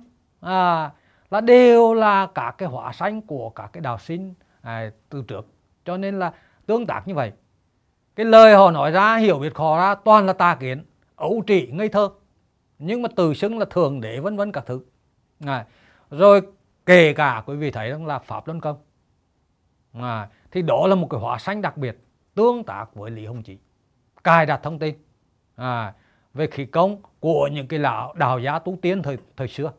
là đều là các cái hóa sanh của các cái đạo sinh từ trước. Cho nên là tương tác như vậy, cái lời họ nói ra, hiểu biết họ ra toàn là tà kiến, ấu trĩ, ngây thơ, nhưng mà tự xưng là thượng đế vân vân các thứ. Rồi kể cả quý vị thấy rằng là Pháp Luân Công, thì đó là một cái hóa sanh đặc biệt tương tác với Lý Hồng Chí, cài đặt thông tin về khí công của những cái lão đạo gia tu tiên thời xưa,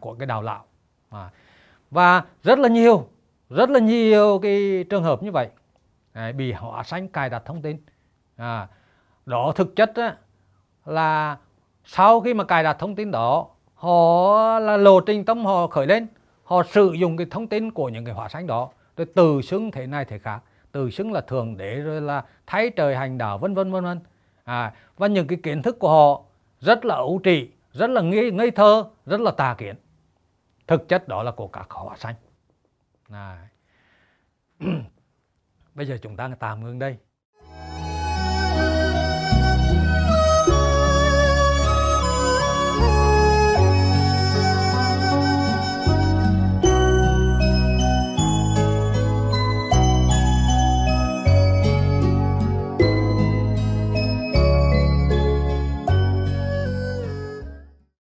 của cái đạo lão. Và rất là nhiều cái trường hợp như vậy bị hóa sanh cài đặt thông tin. Đó thực chất là sau khi mà cài đặt thông tin đó, họ là lộ trình tâm họ khởi lên, họ sử dụng cái thông tin của những cái hóa sanh đó, rồi tự xưng thế này thế khác, tự xưng là thượng đế, rồi là thay trời hành đạo vân vân vân vân. Và những cái kiến thức của họ rất là ấu trĩ, rất là ngây thơ, rất là tà kiến. Thực chất đó là của các hóa sanh. Bây giờ chúng ta tạm ngưng đây.